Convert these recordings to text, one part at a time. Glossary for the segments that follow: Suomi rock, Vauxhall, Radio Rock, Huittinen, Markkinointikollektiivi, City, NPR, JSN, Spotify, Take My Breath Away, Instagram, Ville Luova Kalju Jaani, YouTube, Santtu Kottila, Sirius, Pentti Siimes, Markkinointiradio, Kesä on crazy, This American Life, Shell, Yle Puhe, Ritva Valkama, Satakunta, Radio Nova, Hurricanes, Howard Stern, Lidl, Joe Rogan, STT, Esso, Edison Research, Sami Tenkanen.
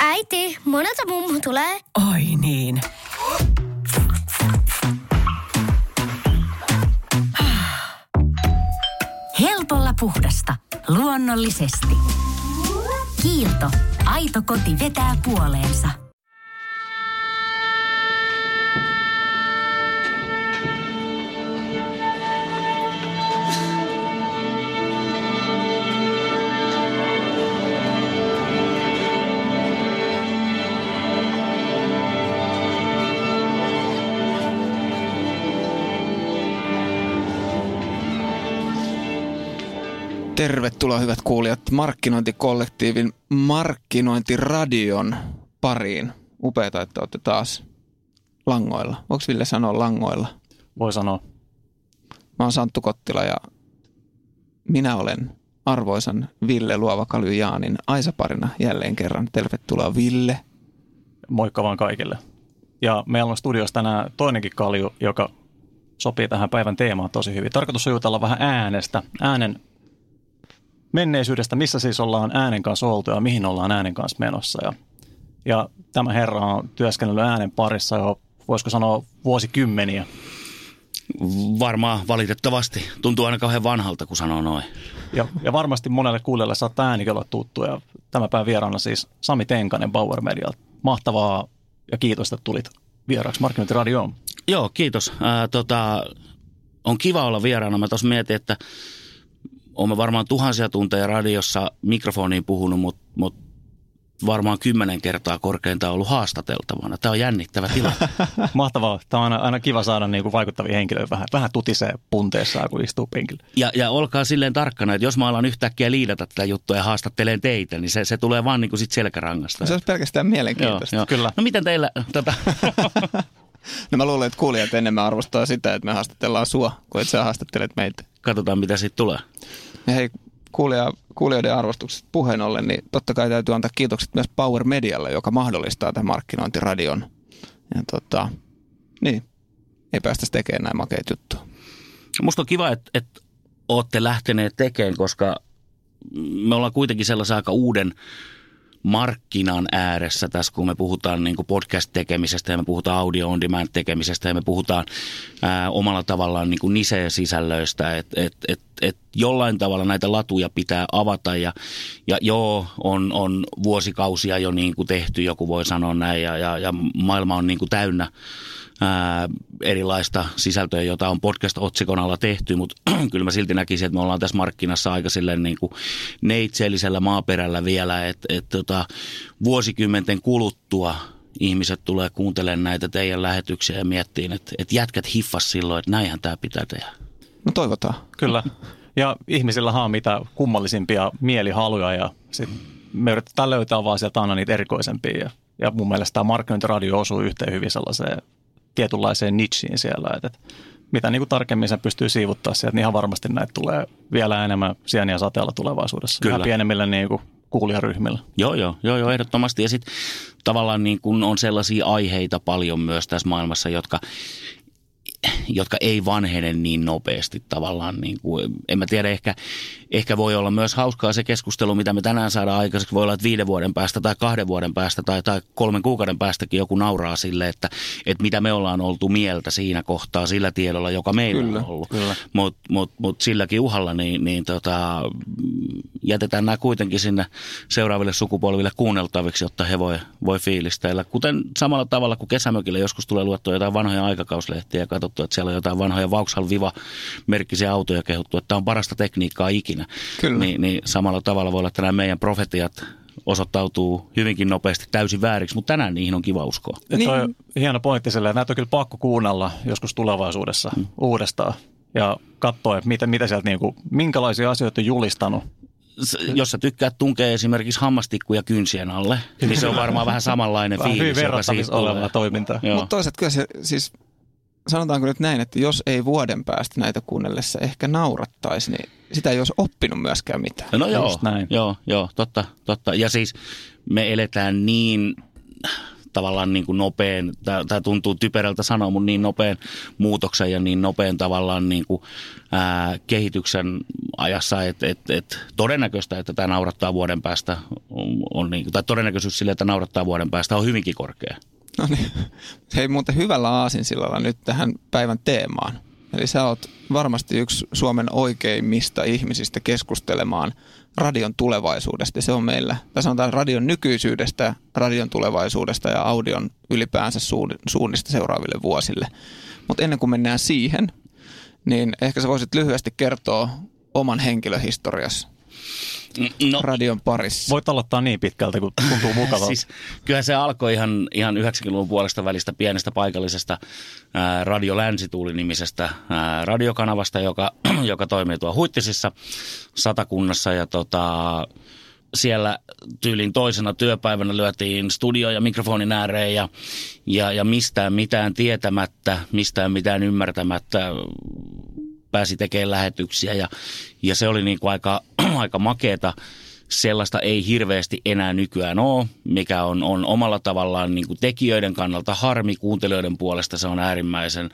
Äiti, monelta mummu tulee. Oi niin. Helpolla puhdasta. Luonnollisesti. Kiilto. Aito koti vetää puoleensa. Tervetuloa hyvät kuulijat Markkinointikollektiivin Markkinointiradion pariin. Upeata, että olette taas langoilla. Voiko Ville sanoa langoilla? Voi sanoa. Mä oon Santtu Kottila ja minä olen arvoisan Ville Luova Kalju Jaanin aisaparina jälleen kerran. Tervetuloa Ville. Moikka vaan kaikille. Ja meillä on studiossa tänään toinenkin Kalju, joka sopii tähän päivän teemaan tosi hyvin. Tarkoitus on jutella vähän äänestä. Äänen menneisyydestä, missä siis ollaan äänen kanssa oltu ja mihin ollaan äänen kanssa menossa. Ja tämä herra on työskennellyt äänen parissa jo, voisiko sanoa, vuosikymmeniä. Varmaan valitettavasti. Tuntuu aina kauhean vanhalta, kun sanoo noin. Ja varmasti monelle kuulijalle saattaa äänikin olla tuttu. Ja tämän päivän vieraana siis Sami Tenkanen Bauer Medialta. Mahtavaa ja kiitos, että tulit vieraaksi Markkinointiradioon. Joo, kiitos. On kiva olla vieraana. Mä tuossa mietin, että olen varmaan tuhansia tunteja radiossa mikrofoniin puhunut, mutta varmaan 10 kertaa korkeintaan ollut haastateltavana. Tämä on jännittävä tilanne. Mahtavaa. Tämä on aina kiva saada niin kuin vaikuttavia henkilöitä vähän tutiseen punteessaan, kun istuu penkillä. Ja olkaa silleen tarkkana, että jos mä alan yhtäkkiä liidata tätä juttua ja haastattelen teitä, niin se tulee vaan niin kuin sit selkärangasta. Se on pelkästään mielenkiintoista. Joo. Kyllä. No miten teillä... No mä luulen, että kuulijat enemmän arvostaa sitä, että me haastatellaan sua, kun et sä haastattelet meitä. Katsotaan, mitä siitä tulee. Ja hei, kuulijoiden arvostukset puheen ollen, niin totta kai täytyy antaa kiitokset myös Bauer Medialle, joka mahdollistaa tämän Markkinointiradion. Ja niin, ei päästäisi tekemään näin makeita juttuja. Musta on kiva, että ootte lähteneet tekemään, koska me ollaan kuitenkin sellaisen aika uuden markkinan ääressä tässä, kun me puhutaan niin kuin podcast-tekemisestä ja me puhutaan audio-on-demand-tekemisestä ja me puhutaan omalla tavallaan niin kuin niche-sisällöistä, että jollain tavalla näitä latuja pitää avata ja joo, on vuosikausia jo niin kuin tehty, joku voi sanoa näin ja maailma on niin kuin täynnä erilaista sisältöä, jota on podcast-otsikon alla tehty, mutta kyllä mä silti näkisin, että me ollaan tässä markkinassa aika silleen niin kuin neitsellisellä maaperällä vielä, että vuosikymmenten kuluttua ihmiset tulee kuuntelemaan näitä teidän lähetyksiä ja miettiin, että jätkät hiffas silloin, että näinhän tämä pitää tehdä. No toivotaan. Kyllä. Ja ihmisillähän on mitä kummallisimpia mielihaluja ja sit me yritetään löytää vaan sieltä aina niitä erikoisempia. Ja mun mielestä tämä Markkinointiradio osuu yhteen hyvin sellaiseen tietynlaiseen nichiin siellä. Että mitä niin kuin tarkemmin sen pystyy siivuttaa sieltä, niin ihan varmasti näitä tulee vielä enemmän sieniä sateella tulevaisuudessa. Kyllä. Vähän pienemmillä niin kuin kuulijaryhmillä. Joo, ehdottomasti. Ja sitten tavallaan niin kuin on sellaisia aiheita paljon myös tässä maailmassa, jotka ei vanhene niin nopeasti tavallaan. Niin kuin, en mä tiedä, ehkä voi olla myös hauskaa se keskustelu, mitä me tänään saadaan aikaiseksi. Voi olla, että 5 vuoden päästä tai 2 vuoden päästä tai 3 kuukauden päästäkin joku nauraa sille, että mitä me ollaan oltu mieltä siinä kohtaa sillä tiedolla, joka meillä on ollut. Mut silläkin uhalla niin jätetään nämä kuitenkin sinne seuraaville sukupolville kuunneltaviksi, jotta he voi fiilistellä. Kuten samalla tavalla kuin kesämökillä joskus tulee luettua jotain vanhoja aikakauslehtiä ja katsottu, että siellä on jotain vanhoja Vauxhall-merkkisiä autoja kehuttu, että tämä on parasta tekniikkaa ikinä. Niin samalla tavalla voi olla, että nämä meidän profetiat osoittautuu hyvinkin nopeasti täysin vääriksi, mutta tänään niihin on kiva uskoa. Niin. Tuo on hieno pointti silleen. Näitä on kyllä pakko kuunnella joskus tulevaisuudessa uudestaan ja katsoa, että mitä sieltä, niin kuin, minkälaisia asioita on julistanut. Jos sä tykkäät tunkea esimerkiksi hammastikkuja kynsien alle, niin se on varmaan vähän samanlainen fiilis. Hyvin verrattavissa olevaa toimintaa. Mutta toisaalta kyllä se siis... Sanotaanko nyt näin, että jos ei vuoden päästä näitä kuunnellessa ehkä naurattaisi, niin sitä ei olisi oppinut myöskään mitään. No joo, näin. Joo, totta. Ja siis me eletään niin tavallaan niin kuin nopean, tämä tuntuu typerältä sanoa, mutta niin nopean muutoksen ja niin nopean tavallaan niin kuin, kehityksen ajassa, että todennäköistä, että tämä naurattaa vuoden päästä, on niin, tai todennäköisyys sille, että naurattaa vuoden päästä on hyvinkin korkea. No niin, hei muuten hyvällä aasinsillalla nyt tähän päivän teemaan. Eli sä oot varmasti yksi Suomen oikeimmista ihmisistä keskustelemaan radion tulevaisuudesta. Se on meillä, tai sanotaan radion nykyisyydestä, radion tulevaisuudesta ja audion ylipäänsä suunnista seuraaville vuosille. Mutta ennen kuin mennään siihen, niin ehkä sä voisit lyhyesti kertoa oman henkilöhistoriasi. No, radion parissa. Voit aloittaa niin pitkältä, kun tuntuu mukavalta. Siis, kyllähän se alkoi ihan 90-luvun puolesta välistä pienestä paikallisesta Radio Länsituuli-nimisestä radiokanavasta, joka toimii tuolla Huittisissa Satakunnassa. Ja siellä tyylin toisena työpäivänä lyötiin studio ja mikrofonin ääreen ja mistään mitään tietämättä, mistään mitään ymmärtämättä pääsi tekemään lähetyksiä ja se oli niin kuin aika makeeta. Sellaista ei hirveästi enää nykyään ole, mikä on omalla tavallaan niin kuin tekijöiden kannalta harmi. Kuuntelijoiden puolesta se on äärimmäisen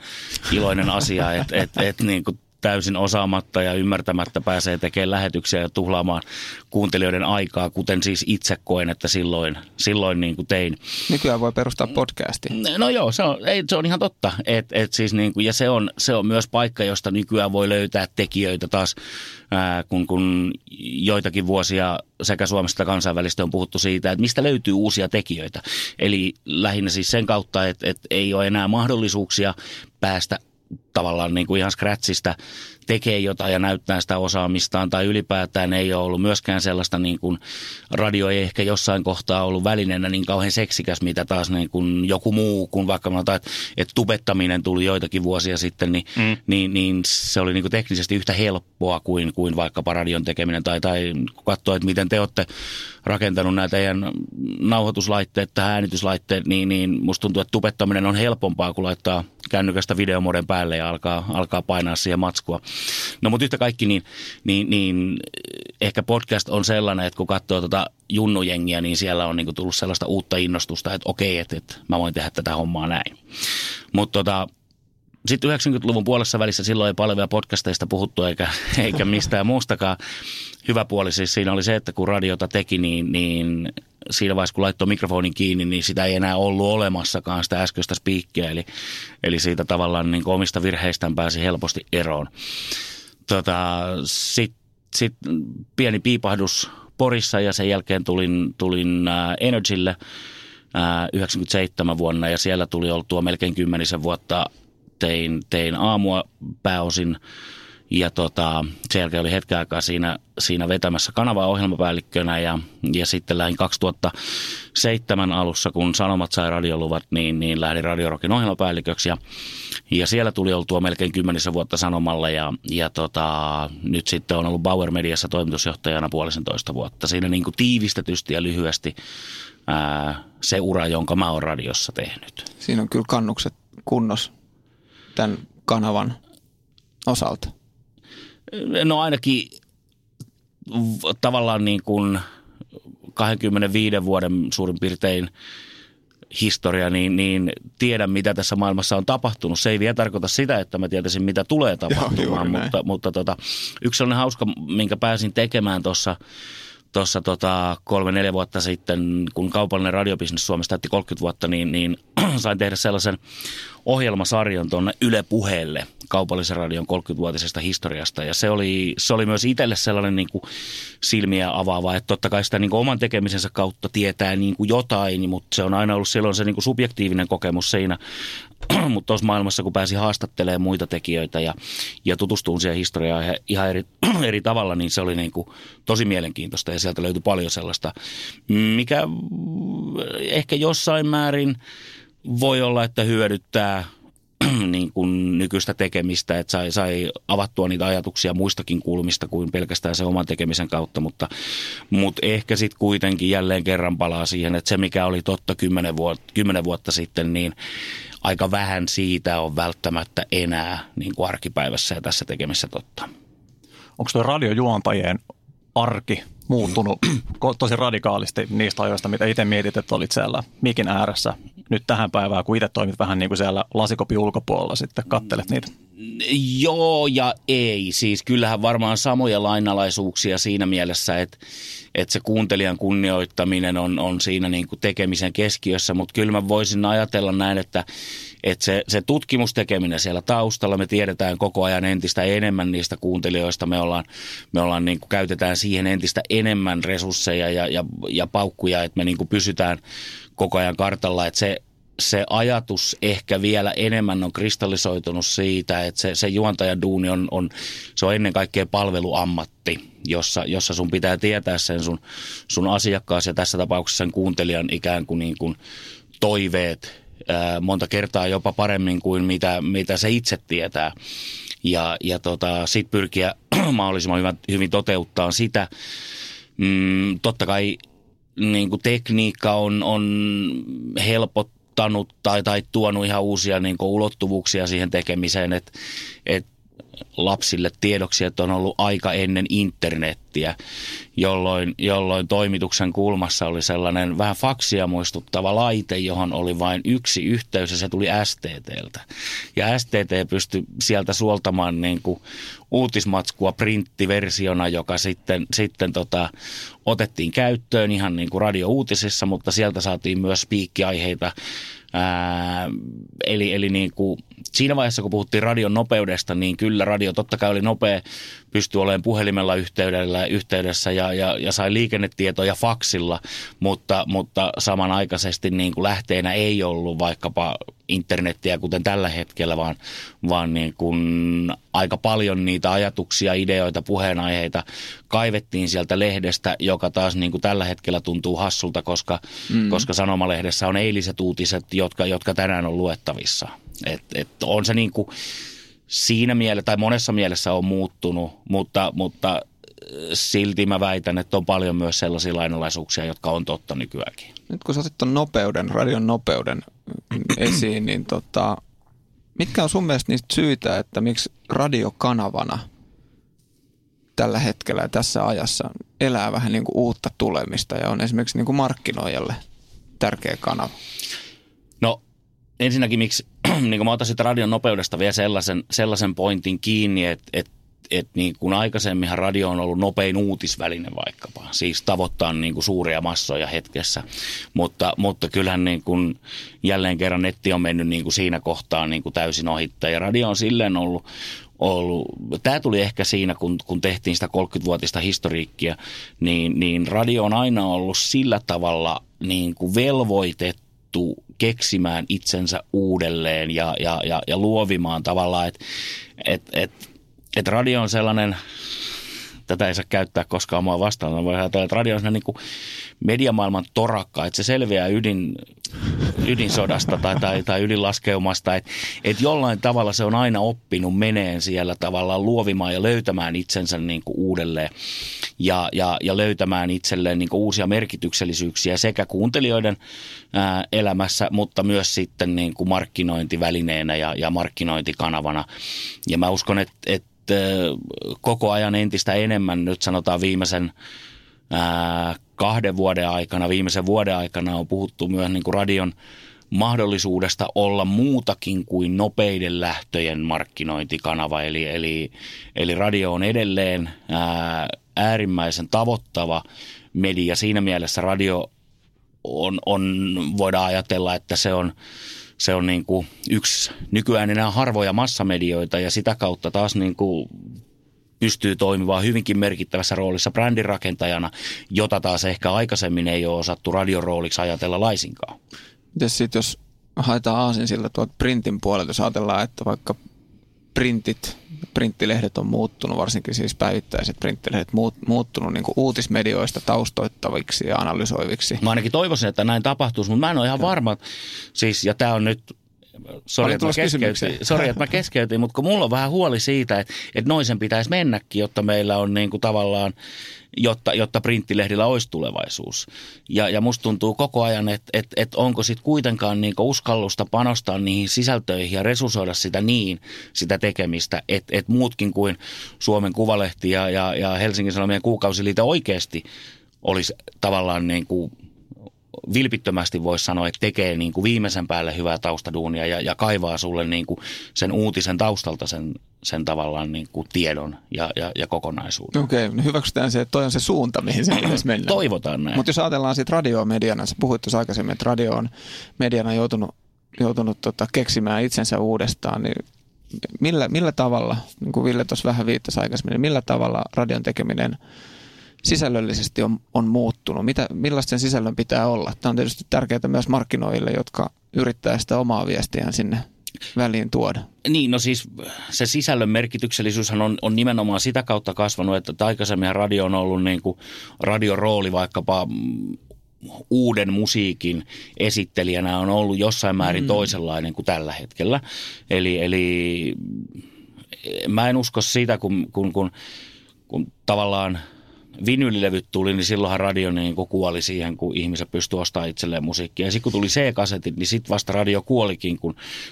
iloinen asia, että niin kuin täysin osaamatta ja ymmärtämättä pääsee tekemään lähetyksiä ja tuhlaamaan kuuntelijoiden aikaa, kuten siis itse koen, että silloin niin kuin tein. Nykyään voi perustaa podcastin. No joo, se on ihan totta. Siis niin kuin, ja se on myös paikka, josta nykyään voi löytää tekijöitä taas, kun joitakin vuosia sekä Suomesta että kansainvälisesti on puhuttu siitä, että mistä löytyy uusia tekijöitä. Eli lähinnä siis sen kautta, että ei ole enää mahdollisuuksia päästä tavallaan niin kuin ihan scratchista tekee jotain ja näyttää sitä osaamistaan, tai ylipäätään ei ole ollut myöskään sellaista, niin kuin radio ei ehkä jossain kohtaa ollut välineenä niin kauhean seksikäs, mitä taas niin kuin joku muu, kun vaikka sanotaan, että tubettaminen tuli joitakin vuosia sitten, niin se oli niin kuin teknisesti yhtä helppoa kuin vaikkapa radion tekeminen, tai katsoa, että miten te olette rakentanut näitä teidän nauhoituslaitteet tai äänityslaitteet, niin musta tuntuu, että tubettaminen on helpompaa, kun laittaa kännykästä videomoden päälle ja alkaa painaa siihen matskua. No mutta yhtä kaikki, niin ehkä podcast on sellainen, että kun katsoo tuota junnujengiä, niin siellä on niinku tullut sellaista uutta innostusta, että okei, että mä voin tehdä tätä hommaa näin. Mutta sitten 90-luvun puolessa välissä silloin ei paljon vielä podcasteista puhuttu eikä mistään muustakaan. Hyvä puoli siis siinä oli se, että kun radiota teki, niin siinä vaiheessa, kun laittoi mikrofonin kiinni, niin sitä ei enää ollut olemassakaan sitä äskeistä spiikkiä. Eli siitä tavallaan niin omista virheistään pääsi helposti eroon. Sitten pieni piipahdus Porissa ja sen jälkeen tulin Energylle 97 vuonna ja siellä tuli oltua melkein 10 vuotta. Tein aamua pääosin ja sen jälkeen oli hetken aikaa siinä vetämässä kanavaa ohjelmapäällikkönä ja sitten lähdin 2007 alussa, kun Sanomat sai radioluvat, niin lähdin Radio Rockin ohjelmapäälliköksi ja siellä tuli oltua melkein 10 vuotta Sanomalla ja nyt sitten on ollut Bauer Mediassa toimitusjohtajana 1,5 vuotta. Siinä niin kuin tiivistetysti ja lyhyesti se ura, jonka mä oon radiossa tehnyt. Siinä on kyllä kannukset kunnossa tämän kanavan osalta? No ainakin tavallaan niin kuin 25 vuoden suurin piirtein historia, niin tiedän, mitä tässä maailmassa on tapahtunut. Se ei vielä tarkoita sitä, että mä tietäisin, mitä tulee tapahtumaan, joo, mutta yksi sellainen hauska, minkä pääsin tekemään tuossa 3-4 vuotta sitten, kun kaupallinen radiobisnes Suomessa täytti 30 vuotta, niin sain tehdä sellaisen ohjelmasarjan tuonne Yle Puheelle kaupallisen radion 30-vuotisesta historiasta. Ja se oli myös itselle sellainen niin kuin silmiä avaava, että totta kai sitä niin kuin oman tekemisensä kautta tietää niin kuin jotain, mutta se on aina ollut silloin se niin kuin subjektiivinen kokemus siinä. Mutta tuossa maailmassa, kun pääsi haastattelemaan muita tekijöitä ja tutustuun siihen historiaan ihan eri tavalla, niin se oli niin kuin tosi mielenkiintoista ja sieltä löytyi paljon sellaista, mikä ehkä jossain määrin voi olla, että hyödyttää niin kuin nykyistä tekemistä, että sai avattua niitä ajatuksia muistakin kulmista kuin pelkästään se oman tekemisen kautta, mutta ehkä sitten kuitenkin jälleen kerran palaa siihen, että se mikä oli totta 10 vuotta sitten, niin aika vähän siitä on välttämättä enää niin kuin arkipäivässä ja tässä tekemisessä totta. Onko tuo radiojuontajien arki muuttunut tosi radikaalisti niistä ajoista, mitä itse mietit, että olit siellä mikin ääressä nyt tähän päivään, kun itse toimit vähän niin kuin siellä lasikopin ulkopuolella sitten, katselet niitä? Joo ja ei. Siis kyllähän varmaan samoja lainalaisuuksia siinä mielessä, että se kuuntelijan kunnioittaminen on siinä niin kuin tekemisen keskiössä, mutta kyllä mä voisin ajatella näin, että se tutkimustekeminen siellä taustalla, me tiedetään koko ajan entistä enemmän niistä kuuntelijoista, me ollaan niin kuin käytetään siihen entistä enemmän resursseja ja paukkuja, että me niin kuin pysytään koko ajan kartalla, että se ajatus ehkä vielä enemmän on kristallisoitunut siitä, että se juontajan duuni on ennen kaikkea palveluammatti, jossa sun pitää tietää sen sun asiakkaas ja tässä tapauksessa sen kuuntelijan ikään kuin, toiveet monta kertaa jopa paremmin kuin mitä se itse tietää. Ja sit pyrkiä mahdollisimman hyvin toteuttaa sitä. Totta kai niin kuin tekniikka on helpottanut tai tuonut ihan uusia niin kuin ulottuvuuksia siihen tekemiseen, että lapsille tiedoksi, että on ollut aika ennen internettiä, jolloin toimituksen kulmassa oli sellainen vähän faksia muistuttava laite, johon oli vain yksi yhteys ja se tuli STTltä. Ja STT pystyi sieltä suoltamaan niin kuin uutismatskua printtiversiona, joka sitten otettiin käyttöön ihan niin kuin radiouutisissa, mutta sieltä saatiin myös piikkiaiheita. Eli niin kuin siinä vaiheessa, kun puhuttiin radion nopeudesta, niin kyllä radio totta kai oli nopea, pystyi olemaan puhelimella yhteydessä ja sai liikennetietoja faksilla, mutta samanaikaisesti niin kuin lähteenä ei ollut vaikkapa internettiä kuten tällä hetkellä, vaan niin kuin aika paljon niitä ajatuksia, ideoita, puheenaiheita kaivettiin sieltä lehdestä, joka taas niin kuin tällä hetkellä tuntuu hassulta, koska Sanomalehdessä on eiliset uutiset, jotka tänään on luettavissa. Et on se niin kuin siinä mielessä tai monessa mielessä on muuttunut, mutta silti mä väitän, että on paljon myös sellaisia lainalaisuuksia, jotka on totta nykyäänkin. Nyt kun sä otit ton radion nopeuden esiin, niin mitkä on sun mielestä niistä syitä, että miksi radiokanavana tällä hetkellä ja tässä ajassa elää vähän niin kuin uutta tulemista ja on esimerkiksi niin kuin markkinoijalle tärkeä kanava? No ensinnäkin miksi, niin kuin mä otan siitä radion nopeudesta vielä sellaisen pointin kiinni, että niin kuin aikaisemminhan radio on ollut nopein uutisväline vaikkapa, siis tavoittaa niin kuin suuria massoja hetkessä, mutta kyllähän niin kuin jälleen kerran netti on mennyt niin kuin siinä kohtaa niin kuin täysin ohittain ja radio on silleen ollut. Tämä tuli ehkä siinä, kun tehtiin sitä 30-vuotista historiikkia, niin radio on aina ollut sillä tavalla niin kuin velvoitettu keksimään itsensä uudelleen ja luovimaan tavallaan, että radio on sellainen, tätä ei saa käyttää koskaan mua vastaan, voi ajatella, että radio on sellainen niin kuin mediamaailman torakka, että se selviää ydinsodasta tai ydinlaskeumasta, että jollain tavalla se on aina oppinut meneen siellä tavallaan luovimaan ja löytämään itsensä niin kuin uudelleen ja löytämään itselleen niin kuin uusia merkityksellisyyksiä sekä kuuntelijoiden elämässä, mutta myös sitten niin kuin markkinointivälineenä ja markkinointikanavana. Ja mä uskon, että koko ajan entistä enemmän, nyt sanotaan viimeisen 2 vuoden aikana, viimeisen vuoden aikana on puhuttu myös niin kuin radion mahdollisuudesta olla muutakin kuin nopeiden lähtöjen markkinointikanava. Eli radio on edelleen äärimmäisen tavoittava media. Siinä mielessä radio on voidaan ajatella, että se on niin kuin yksi nykyään enää harvoja massamedioita ja sitä kautta taas niin kuin pystyy toimimaan hyvinkin merkittävässä roolissa brändinrakentajana, jota taas ehkä aikaisemmin ei ole osattu radiorooliksi ajatella laisinkaan. Mites sitten jos haetaan aasinsilta tuolta printin puolelta, jos ajatellaan, että vaikka printtilehdet on muuttunut, varsinkin siis päivittäiset printtilehdet muuttunut niin kuin uutismedioista taustoittaviksi ja analysoiviksi. Mä ainakin toivoisin, että näin tapahtuisi, mutta mä en ole ihan varma. Siis, ja tämä on nyt Sori, että mä keskeytin, mutta kun mulla on vähän huoli siitä, että noin sen pitäisi mennäkin, jotta meillä on niin kuin tavallaan, jotta printtilehdillä olisi tulevaisuus. Ja musta tuntuu koko ajan, että onko sitten kuitenkaan niin kuin uskallusta panostaa niihin sisältöihin ja resursoida sitä sitä tekemistä, että muutkin kuin Suomen Kuvalehti ja Helsingin Sanomien Kuukausiliite oikeasti olisi tavallaan niin kuin vilpittömästi voisi sanoa, että tekee niin kuin viimeisen päälle hyvää taustaduunia ja kaivaa sulle niin kuin sen uutisen taustalta sen tavallaan niin kuin tiedon ja kokonaisuuden. Okei, no hyväksytään se, että toi on se suunta, mihin se pitäisi mennä. Toivotaan näin. Mutta jos ajatellaan siitä radiomediana, sä puhuit tuossa aikaisemmin, että radio on mediana joutunut keksimään itsensä uudestaan, niin millä tavalla, niin kuin Ville tuossa vähän viittasi aikaisemmin, niin millä tavalla radion tekeminen sisällöllisesti on muuttunut? Millaisen sisällön pitää olla? Tämä on tietysti tärkeää myös markkinoille, jotka yrittää sitä omaa viestiään sinne väliin tuoda. Niin, no siis se sisällön merkityksellisyyshän on nimenomaan sitä kautta kasvanut, että aikaisemmin radio on ollut niin kuin radion rooli vaikkapa uuden musiikin esittelijänä on ollut jossain määrin toisenlainen kuin tällä hetkellä. Eli mä en usko sitä, kun tavallaan vinylilevyt tuli, niin silloinhan radio niin kuin kuoli siihen, kun ihmiset pystyivät ostamaan itselleen musiikkia. Ja sitten kun tuli C-kasetit, niin sitten vasta radio kuolikin,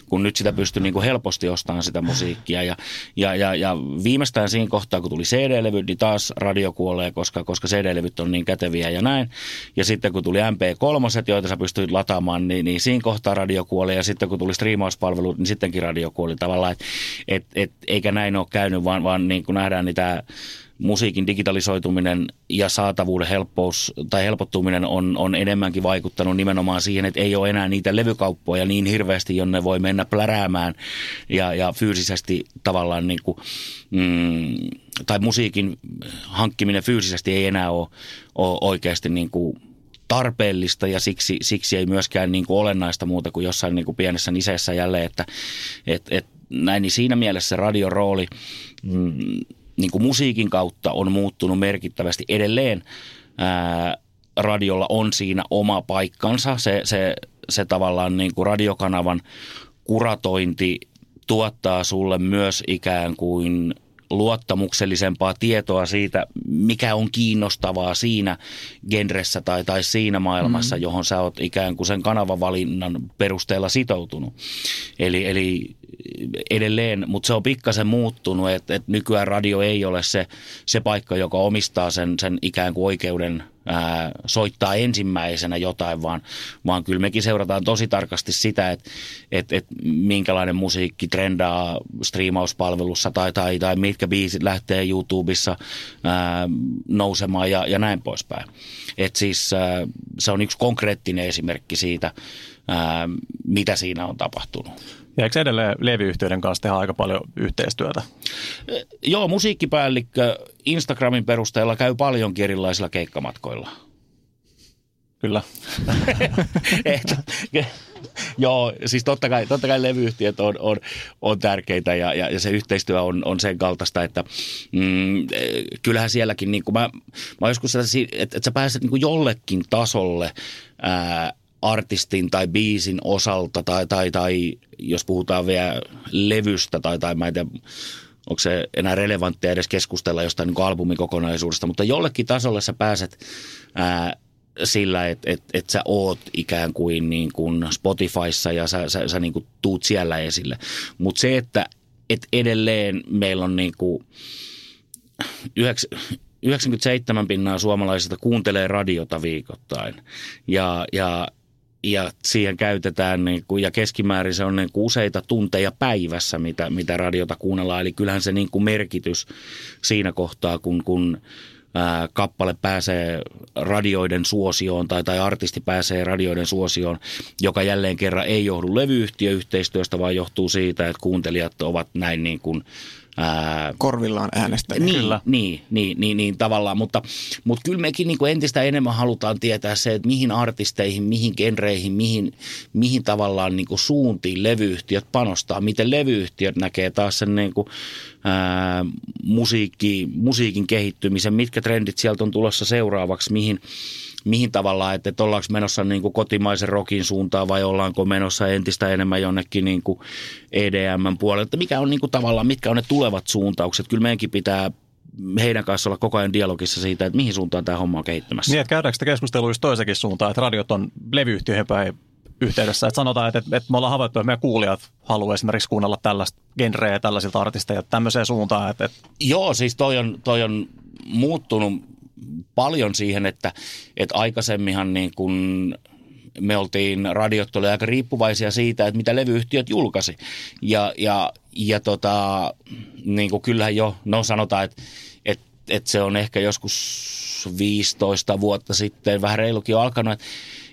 kun nyt sitä pystyi niin kuin helposti ostamaan sitä musiikkia. Ja viimeistään siinä kohtaa, kun tuli CD-levyt, niin taas radio kuolee, koska CD-levyt on niin käteviä ja näin. Ja sitten kun tuli MP3, joita sä pystyit lataamaan, niin siinä kohtaa radio kuoli. Ja sitten kun tuli striimauspalvelut, niin sittenkin radio kuoli tavallaan. Eikä näin ole käynyt, vaan niin kuin nähdään, niin tämä musiikin digitalisoituminen ja saatavuuden helppous tai helpottuminen on enemmänkin vaikuttanut nimenomaan siihen, että ei ole enää niitä levykauppoja niin hirveästi, jonne voi mennä pläräämään ja fyysisesti tavallaan niin kuin, tai musiikin hankkiminen fyysisesti ei enää ole oikeasti niin kuin tarpeellista ja siksi ei myöskään niin kuin olennaista muuta kuin jossain niin kuin pienessä niseessä jälleen, että näin, niin siinä mielessä radion rooli niin kuin musiikin kautta on muuttunut merkittävästi. Edelleen radiolla on siinä oma paikkansa. Se tavallaan niin kuin radiokanavan kuratointi tuottaa sulle myös ikään kuin luottamuksellisempaa tietoa siitä, mikä on kiinnostavaa siinä genressä tai siinä maailmassa, johon sä oot ikään kuin sen kanavavalinnan perusteella sitoutunut. Eli edelleen, mutta se on pikkasen muuttunut, että nykyään radio ei ole se paikka, joka omistaa sen ikään kuin oikeuden soittaa ensimmäisenä jotain, vaan kyllä mekin seurataan tosi tarkasti sitä, että minkälainen musiikki trendaa striimauspalvelussa tai mitkä biisit lähtee YouTubessa nousemaan ja näin poispäin. Et siis se on yksi konkreettinen esimerkki siitä, mitä siinä on tapahtunut. Ja eikö edelleen levyyhtiöiden kanssa tehdä aika paljon yhteistyötä? Joo, musiikkipäällikkö Instagramin perusteella käy paljonkin erilaisilla keikkamatkoilla. Kyllä. Joo, siis totta kai levyyhtiöt on tärkeitä ja se yhteistyö on sen kaltaista, että kyllähän sielläkin, niin kuin mä joskus sanoisin, että sä pääset niin kuin jollekin tasolle artistin tai biisin osalta tai jos puhutaan vielä levystä tai mä en tiedä, onko se enää relevanttia edes keskustella jostain niin kuin albumikokonaisuudesta, mutta jollekin tasolle sä pääset sillä, että sä oot ikään kuin, Spotifyssa ja sä niin kuin tuut siellä esille. Mutta se, että edelleen meillä on niin kuin 97% suomalaisista kuuntelee radiota viikoittain ja siihen käytetään niin kuin, ja keskimäärin se on niin kuin useita tunteja päivässä, mitä radiota kuunnellaan. Eli kyllähän se niin kuin merkitys siinä kohtaa, kun kappale pääsee radioiden suosioon tai artisti pääsee radioiden suosioon, joka jälleen kerran ei johdu levyyhtiöyhteistyöstä, vaan johtuu siitä, että kuuntelijat ovat näin niin kuin korvillaan äänestäjä. Niin, tavallaan, mutta kyllä mekin niin kuin entistä enemmän halutaan tietää se, että mihin artisteihin, mihin genreihin, mihin tavallaan niin kuin suuntiin levyyhtiöt panostaa, miten levyyhtiöt näkee taas sen niin kuin, musiikin kehittymisen, mitkä trendit sieltä on tulossa seuraavaksi, mihin mihin tavallaan, että ollaanko menossa niin kuin kotimaisen rockin suuntaan vai ollaanko menossa entistä enemmän jonnekin niin kuin EDM:n puolelle, että mikä on niin kuin tavallaan, mitkä on ne tulevat suuntaukset. Kyllä meidänkin pitää heidän kanssa olla koko ajan dialogissa siitä, että mihin suuntaan tämä homma on kehittymässä. Niin, että käydäänkö sitä keskustelua toisenkin suuntaan, että radiot on levy-yhtiöihin päin yhteydessä, että sanotaan, että me ollaan havaittu, että meidän kuulijat haluaa esimerkiksi kuunnella tällaista genreä tällaisilta artisteja tämmöiseen suuntaan. Että. Joo, siis toi on muuttunut paljon siihen, että aikaisemminhan niin kuin me oltiin, radiot oli aika riippuvaisia siitä, että mitä levyyhtiöt julkaisi. Ja niin kuin kyllähän jo, no sanotaan, että se on ehkä joskus 15 vuotta sitten, vähän reilukin on alkanut,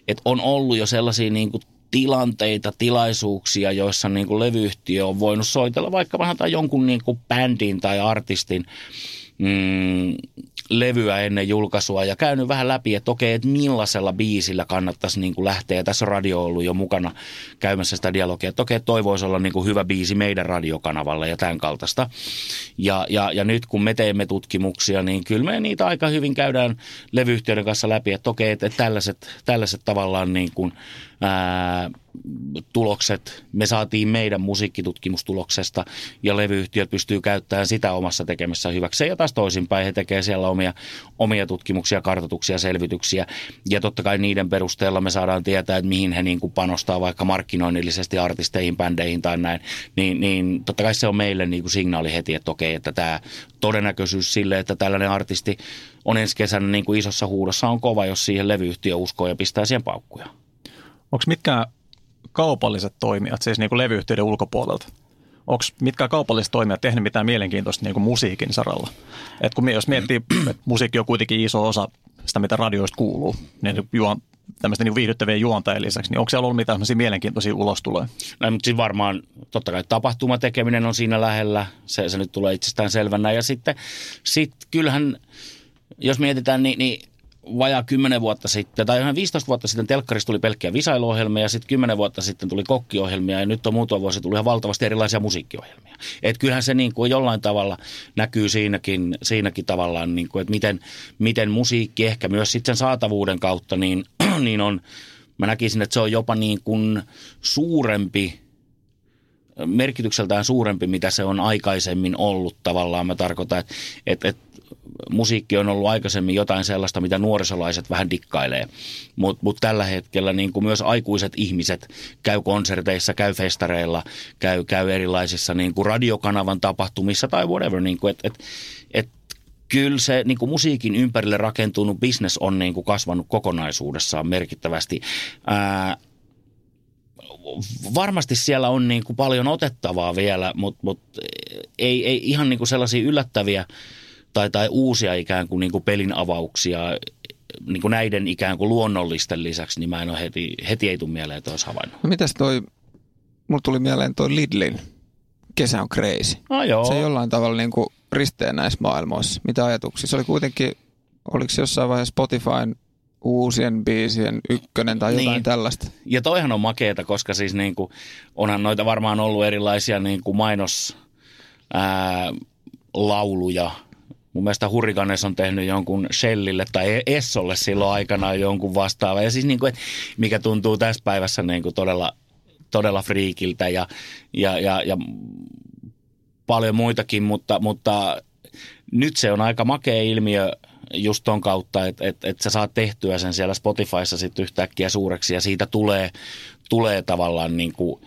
että on ollut jo sellaisia niin kuin tilanteita, tilaisuuksia, joissa niin kuin levyyhtiö on voinut soitella vaikka vähän tai jonkun niin kuin bändin tai artistin levyä ennen julkaisua ja käynyt vähän läpi, että okei, että millaisella biisillä kannattaisi niin kuin lähteä. Ja tässä on radio ollut jo mukana käymässä sitä dialogia, että okei, toi voisi olla niin kuin hyvä biisi meidän radiokanavalle ja tämän kaltaista. Ja nyt kun me teemme tutkimuksia, niin kyllä me niitä aika hyvin käydään levyyhtiöiden kanssa läpi, että okei, että tällaiset tavallaan niin kuin tulokset me saatiin meidän musiikkitutkimustuloksesta ja levyyhtiöt pystyy käyttämään sitä omassa tekemässä hyväkseen ja taas toisinpäin he tekee siellä omia tutkimuksia, kartoituksia, selvityksiä ja totta kai niiden perusteella me saadaan tietää, että mihin he niin kuin panostaa vaikka markkinoinnillisesti artisteihin, bändeihin tai näin, niin totta kai se on meille niin kuin signaali heti, että okei, että tämä todennäköisyys sille, että tällainen artisti on ensi kesänä niin kuin isossa huudossa on kova, jos siihen levyyhtiö uskoo ja pistää siihen paukkuja. Onko mitkä kaupalliset toimijat, siis niin kuin levyyhtiöiden ulkopuolelta, onko mitkä kaupalliset toimijat tehnyt mitään mielenkiintoista niin kuin musiikin saralla? Et kun jos miettii, että musiikki on kuitenkin iso osa sitä, mitä radioista kuuluu, niin tämmöisten niin viihdyttävien juontajien lisäksi, niin onko siellä ollut mitään mielenkiintoisia ulostuloja? No, mutta siis varmaan totta kai tapahtumatekeminen on siinä lähellä, se nyt tulee itsestään selvänä. Ja sitten kyllähän, jos mietitään, niin vajaa 10 vuotta sitten, tai ihan 15 vuotta sitten telkkarissa tuli pelkkiä visailuohjelmia, ja sitten 10 vuotta sitten tuli kokkiohjelmia, ja nyt on muutama vuosi tullut ihan valtavasti erilaisia musiikkiohjelmia. Että kyllähän se niin kuin jollain tavalla näkyy siinäkin tavallaan, niin kuin, että miten musiikki ehkä myös sitten saatavuuden kautta, niin on, mä näkisin, että se on jopa niin kuin suurempi, merkitykseltään suurempi, mitä se on aikaisemmin ollut tavallaan. Mä tarkoitan, että musiikki on ollut aikaisemmin jotain sellaista, mitä nuorisolaiset vähän dikkailee, mutta tällä hetkellä niin kuin myös aikuiset ihmiset käy konserteissa, käy festareilla, käy erilaisissa niin kuin radiokanavan tapahtumissa tai whatever. Niin kuin, kyllä se niin kuin musiikin ympärille rakentunut business on niin kuin kasvanut kokonaisuudessaan merkittävästi. Varmasti siellä on niin kuin paljon otettavaa vielä, mutta ei ihan niin kuin sellaisia yllättäviä tai uusia ikään kuin, pelin avauksia niin kuin näiden ikään kuin luonnollisten lisäksi, niin mä en ole heti ei tule mieleen, että olisi havainnut. No mitäs mulle tuli mieleen toi Lidlin Kesä on crazy. No, se jollain tavalla niin kuin risteää näissä maailmoissa. Mitä ajatuksia? Se oli kuitenkin, oliko se jossain vaiheessa Spotifyn uusien biisien ykkönen tai jotain niin tällaista? Ja toihan on makeeta, koska siis niin kuin, onhan noita varmaan ollut erilaisia niin kuin mainoslauluja. Mun mielestä Hurricanes on tehnyt jonkun Shellille tai Essolle silloin aikanaan jonkun vastaava. Ja siis niin kuin, mikä tuntuu tässä päivässä niin kuin todella, todella friikiltä ja paljon muitakin, mutta nyt se on aika makea ilmiö just ton kautta, että sä saat tehtyä sen siellä Spotifyssa sitten yhtäkkiä suureksi ja siitä tulee tavallaan niin kuin,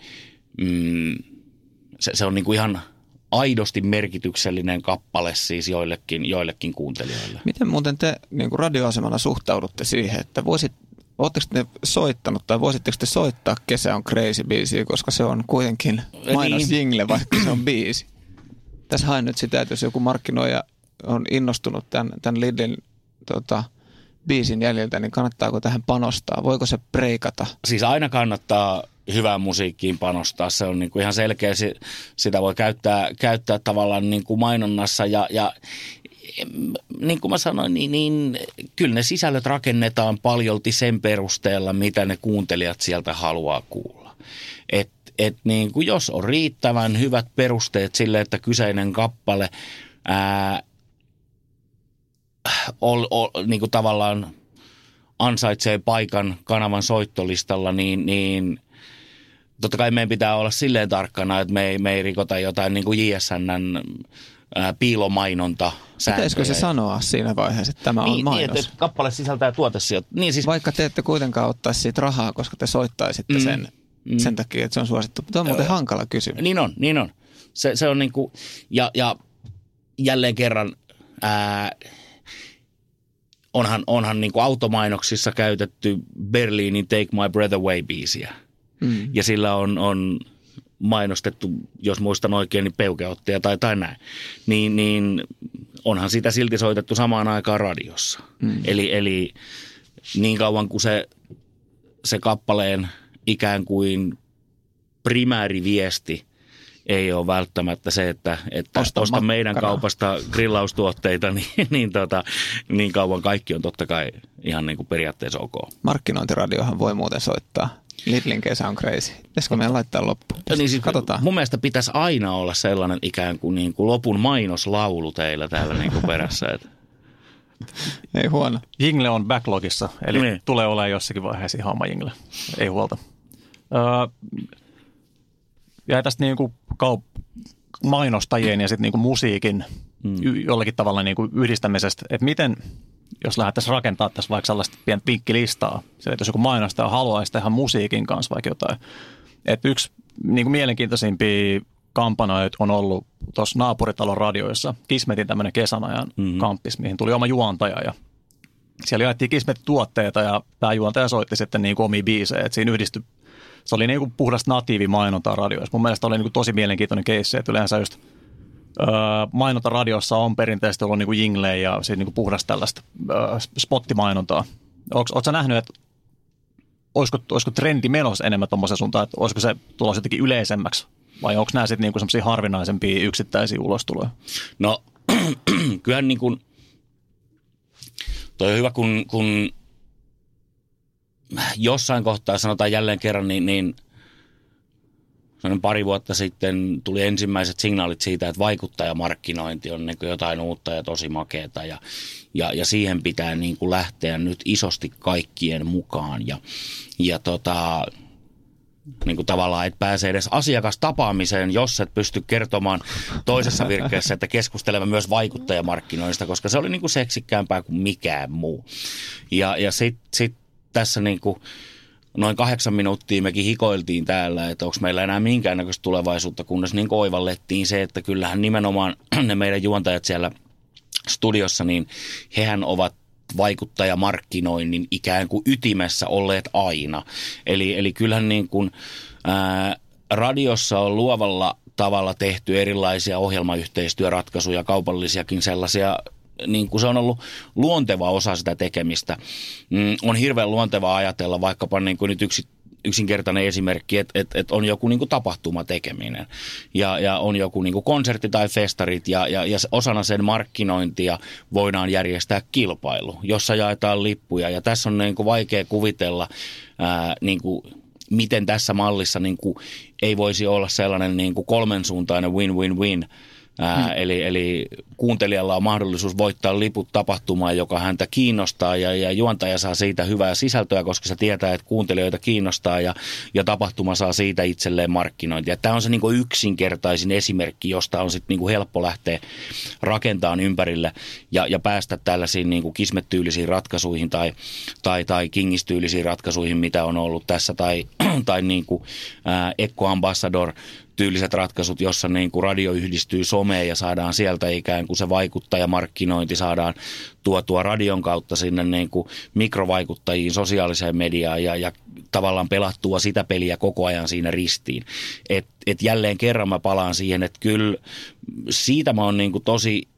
se on niin kuin ihan aidosti merkityksellinen kappale siis joillekin kuuntelijoille. Miten muuten te niin kuin radioasemalla suhtaudutte siihen, että oletteko te soittanut tai voisitteko te soittaa Kesä on crazy -biisiä, koska se on kuitenkin mainosjingle, vaikka se on biisi? Tässä haen nyt sitä, että jos joku markkinoija on innostunut tämän Lidlin biisin jäljiltä, niin kannattaako tähän panostaa? Voiko se breikata? Siis aina kannattaa hyvään musiikkiin panostaa. Se on niin kuin ihan selkeä. Sitä voi käyttää tavallaan niin kuin mainonnassa ja niin kuin mä sanoin, niin kyllä ne sisällöt rakennetaan paljolti sen perusteella, mitä ne kuuntelijat sieltä haluaa kuulla. Että niin kuin jos on riittävän hyvät perusteet sille, että kyseinen kappale niin kuin tavallaan ansaitsee paikan kanavan soittolistalla, niin totta kai meidän pitää olla silleen tarkkana, että me ei rikota jotain niin kuin JSN:n piilomainonta sääntöjä. Pitäisikö se sanoa siinä vaiheessa, että tämä on mainos? Niin, että kappale sisältää tuotesijoittelua. Niin, siis... Vaikka te ette kuitenkaan ottaisi siitä rahaa, koska te soittaisitte sen takia, että se on suosittu. Tämä on muuten hankala kysymys. Niin on. Se on niin kuin, ja jälleen kerran onhan niin kuin automainoksissa käytetty Berliinin Take My Breath Away -biisiä. Mm. Ja sillä on mainostettu, jos muistan oikein, niin peukeottaja tai näin. Niin onhan sitä silti soitettu samaan aikaan radiossa. Mm. Eli niin kauan kuin se kappaleen ikään kuin primääriviesti ei ole välttämättä se, että osta meidän kaupasta grillaustuotteita, niin kauan kaikki on totta kai ihan niin kuin periaatteessa ok. Markkinointiradiohan voi muuten soittaa Lidlin Kesä on crazy. Pitäisikö meidän laittaa loppuun? Niin siis katsotaan. Mun mielestä pitäisi aina olla sellainen ikään kuin, lopun mainoslaulu teillä täällä niin kuin perässä. Että. Ei huono. Jingle on backlogissa, eli tulee olemaan jossakin vaiheessa ihan oma jingle. Ei huolta. Jäi tästä niin kuin mainostajien ja sitten niin kuin musiikin jollakin tavalla niin kuin yhdistämisestä, että miten... Jos lähdettäisiin rakentamaan tässä vaikka sellaista pientä pinkkilistaa, sillä jos joku mainostaja haluaisi tehdä musiikin kanssa vaikka jotain. Et yksi niin kuin mielenkiintoisimpia kampanjoita on ollut tuossa naapuritalon radioissa Kismetin tämmöinen kesän ajan kamppis, mihin tuli oma juontaja ja siellä jaettiin Kismet-tuotteita ja tämä juontaja soitti sitten niin kuin omia biisejä, että siinä yhdistyi. Se oli niin kuin puhdasta natiivimainontaa radioissa. Mun mielestä oli niin kuin tosi mielenkiintoinen keissi, että yleensä just... mainonta radiossa on perinteisesti ollut niinku jinglejä ja siis niinku puhdasta tällaista spottimainontaa. Oletko sä nähnyt, että olisiko trendi menossa enemmän tuommoisen suuntaan, että olisiko se tulos jotenkin yleisemmäksi? Vai onko nämä sitten niinku semmoisia harvinaisempia yksittäisiä ulostuloja? No kyllähän niin kuin, toi on hyvä, kun jossain kohtaa sanotaan jälleen kerran, niin pari vuotta sitten tuli ensimmäiset signaalit siitä, että vaikuttajamarkkinointi on niin kuin jotain uutta ja tosi makeata ja siihen pitää niin kuin lähteä nyt isosti kaikkien mukaan ja niin kuin tavallaan et pääse edes asiakastapaamiseen, jos et pysty kertomaan toisessa virkkeessä, että keskustelemme myös vaikuttajamarkkinoista, koska se oli niin kuin seksikkäämpää kuin mikään muu. Ja sit tässä niin kuin noin 8 minuuttia mekin hikoiltiin täällä, että onko meillä enää minkäännäköistä tulevaisuutta, kunnes niin oivallettiin se, että kyllähän nimenomaan ne meidän juontajat siellä studiossa, niin hehän ovat vaikuttajamarkkinoinnin ikään kuin ytimessä olleet aina. Eli kyllähän niin kuin, radiossa on luovalla tavalla tehty erilaisia ohjelmayhteistyöratkaisuja, kaupallisiakin sellaisia, niin kuin se on ollut luonteva osa sitä tekemistä. On hirveän luontevaa ajatella vaikkapa niin kuin nyt yksinkertainen esimerkki, että on joku niin kuin tapahtuma tekeminen ja on joku niin kuin konsertti tai festarit ja osana sen markkinointia voidaan järjestää kilpailu, jossa jaetaan lippuja ja tässä on niin kuin vaikea kuvitella niin kuin miten tässä mallissa niin kuin ei voisi olla sellainen niin kuin kolmensuuntainen win-win-win. Eli kuuntelijalla on mahdollisuus voittaa liput tapahtumaan, joka häntä kiinnostaa ja juontaja saa siitä hyvää sisältöä, koska se tietää, että kuuntelijoita kiinnostaa ja tapahtuma saa siitä itselleen markkinointia. Tämä on se niin kuin yksinkertaisin esimerkki, josta on sit niin kuin helppo lähteä rakentamaan ympärille ja päästä tällaisiin niin kuin kismettyylisiin ratkaisuihin tai kingistyylisiin ratkaisuihin, mitä on ollut tässä tai niin kuin Ekko Ambassador tyyliset ratkaisut, jossa niin kuin radio yhdistyy someen ja saadaan sieltä ikään kuin se vaikuttajamarkkinointi, saadaan tuotua radion kautta sinne niin kuin mikrovaikuttajiin, sosiaaliseen mediaan ja tavallaan pelattua sitä peliä koko ajan siinä ristiin. Et jälleen kerran mä palaan siihen, että kyllä siitä mä oon niin kuin tosi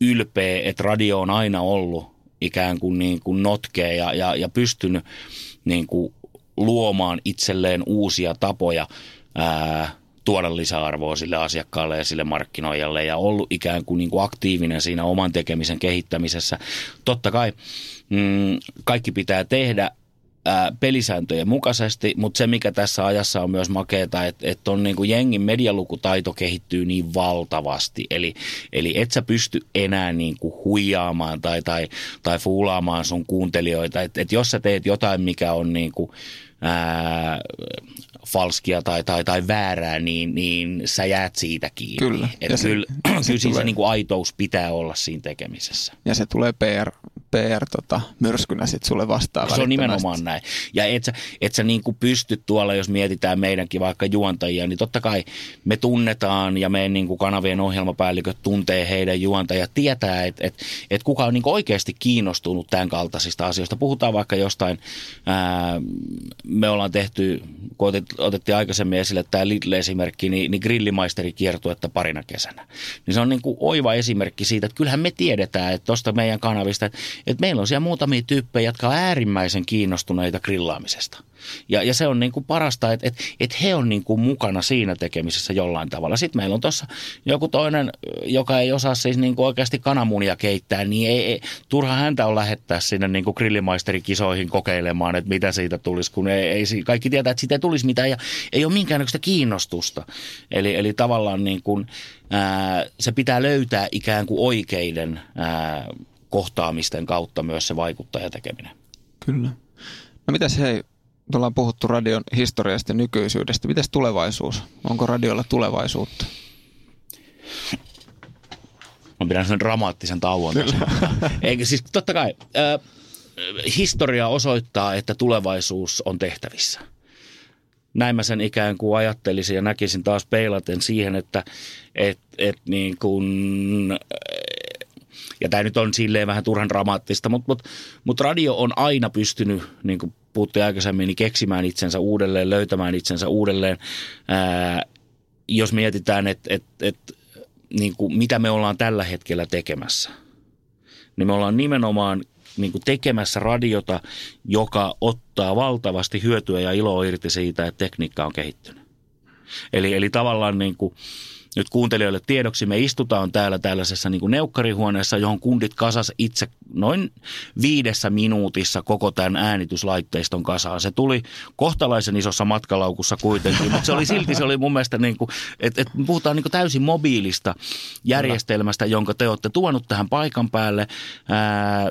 ylpeä, että radio on aina ollut ikään kuin, notkea ja pystynyt niin kuin luomaan itselleen uusia tapoja tuoda lisäarvoa sille asiakkaalle ja sille markkinoijalle ja ollut ikään kuin, aktiivinen siinä oman tekemisen kehittämisessä. Totta kai kaikki pitää tehdä pelisääntöjen mukaisesti, mutta se mikä tässä ajassa on myös makeeta, että on niinku jengin medialukutaito kehittyy niin valtavasti, eli et sä pysty enää niinku huijaamaan tai fuulaamaan sun kuuntelijoita, että jos sä teet jotain, mikä on niinku falskia tai väärää, niin sä jäät siitä kiinni. Kyllä. Että kyllä siinä se niinku aitous pitää olla siinä tekemisessä. Ja se tulee PR-myrskynä sitten sulle vastaan. Se on nimenomaan näin. Ja et sä niinku pysty tuolla, jos mietitään meidänkin vaikka juontajia, niin totta kai me tunnetaan ja meidän niinku kanavien ohjelmapäälliköt tuntee heidän juontajat, tietää, että kuka on niinku oikeasti kiinnostunut tämän kaltaisista asioista. Puhutaan vaikka jostain, me ollaan tehty, kun otettiin aikaisemmin esille tämä Lidl-esimerkki, niin grillimaisteri kiertuetta parina kesänä. Niin se on niinku oiva esimerkki siitä, että kyllähän me tiedetään, että tuosta meidän kanavista, että meillä on siellä muutamia tyyppejä, jotka on äärimmäisen kiinnostuneita grillaamisesta. Ja se on niin kuin parasta, että he on niin kuin mukana siinä tekemisessä jollain tavalla. Sitten meillä on tuossa joku toinen, joka ei osaa siis niin kuin oikeasti kananmunia keittää, niin ei, turha häntä on lähettää sinne niin kuin grillimaisterikisoihin kokeilemaan, että mitä siitä tulisi, kun ei, kaikki tietää, että siitä ei tulisi mitään ja ei ole minkäännäköistä kiinnostusta. Eli tavallaan niin kuin, se pitää löytää ikään kuin oikeiden kohtaamisten kautta myös se vaikuttajatekeminen. Kyllä. No mitäs hei, ollaan puhuttu radion historiasta ja nykyisyydestä. Mitäs tulevaisuus? Onko radiolla tulevaisuutta? Mä pidän sen dramaattisen tauon. Eikö siis totta kai. Historia osoittaa, että tulevaisuus on tehtävissä. Näin mä sen ikään kuin ajattelisin ja näkisin taas peilaten siihen, että niin kuin... Ja tämä nyt on silleen vähän turhan dramaattista, mutta radio on aina pystynyt, niin kuin puhuttiin aikaisemmin, niin keksimään itsensä uudelleen, löytämään itsensä uudelleen. Jos mietitään, että niin kuin mitä me ollaan tällä hetkellä tekemässä, niin me ollaan nimenomaan niin kuin tekemässä radiota, joka ottaa valtavasti hyötyä ja iloa irti siitä, että tekniikka on kehittynyt. Eli tavallaan niin kuin... Nyt kuuntelijoille tiedoksi, me istutaan täällä tällaisessa niin kuin neukkarihuoneessa, johon kundit kasas itse noin 5 minuutissa koko tämän äänityslaitteiston kasaan. Se tuli kohtalaisen isossa matkalaukussa kuitenkin, mutta se oli mun mielestä, niin kuin, että puhutaan niin kuin täysin mobiilista järjestelmästä, jonka te olette tuonut tähän paikan päälle.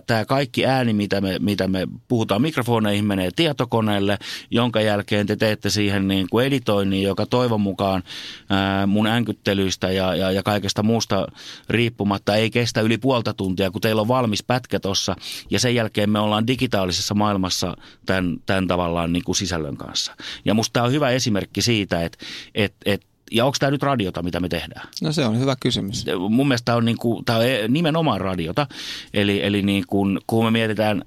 Tämä kaikki ääni, mitä me puhutaan mikrofoneihin, menee tietokoneelle, jonka jälkeen te teette siihen niin kuin editoinnin, joka toivon mukaan mun änkyttelystä ja kaikesta muusta riippumatta ei kestä yli puolta tuntia, kun teillä on valmis pätkä tuossa. Ja sen jälkeen me ollaan digitaalisessa maailmassa tämän tavallaan niin kuin sisällön kanssa. Ja musta tämä on hyvä esimerkki siitä, ja onko tämä nyt radiota, mitä me tehdään? No se on hyvä kysymys. Mun mielestä tämä on, niin kuin, tämä on nimenomaan radiota. Eli niin kuin, kun me mietitään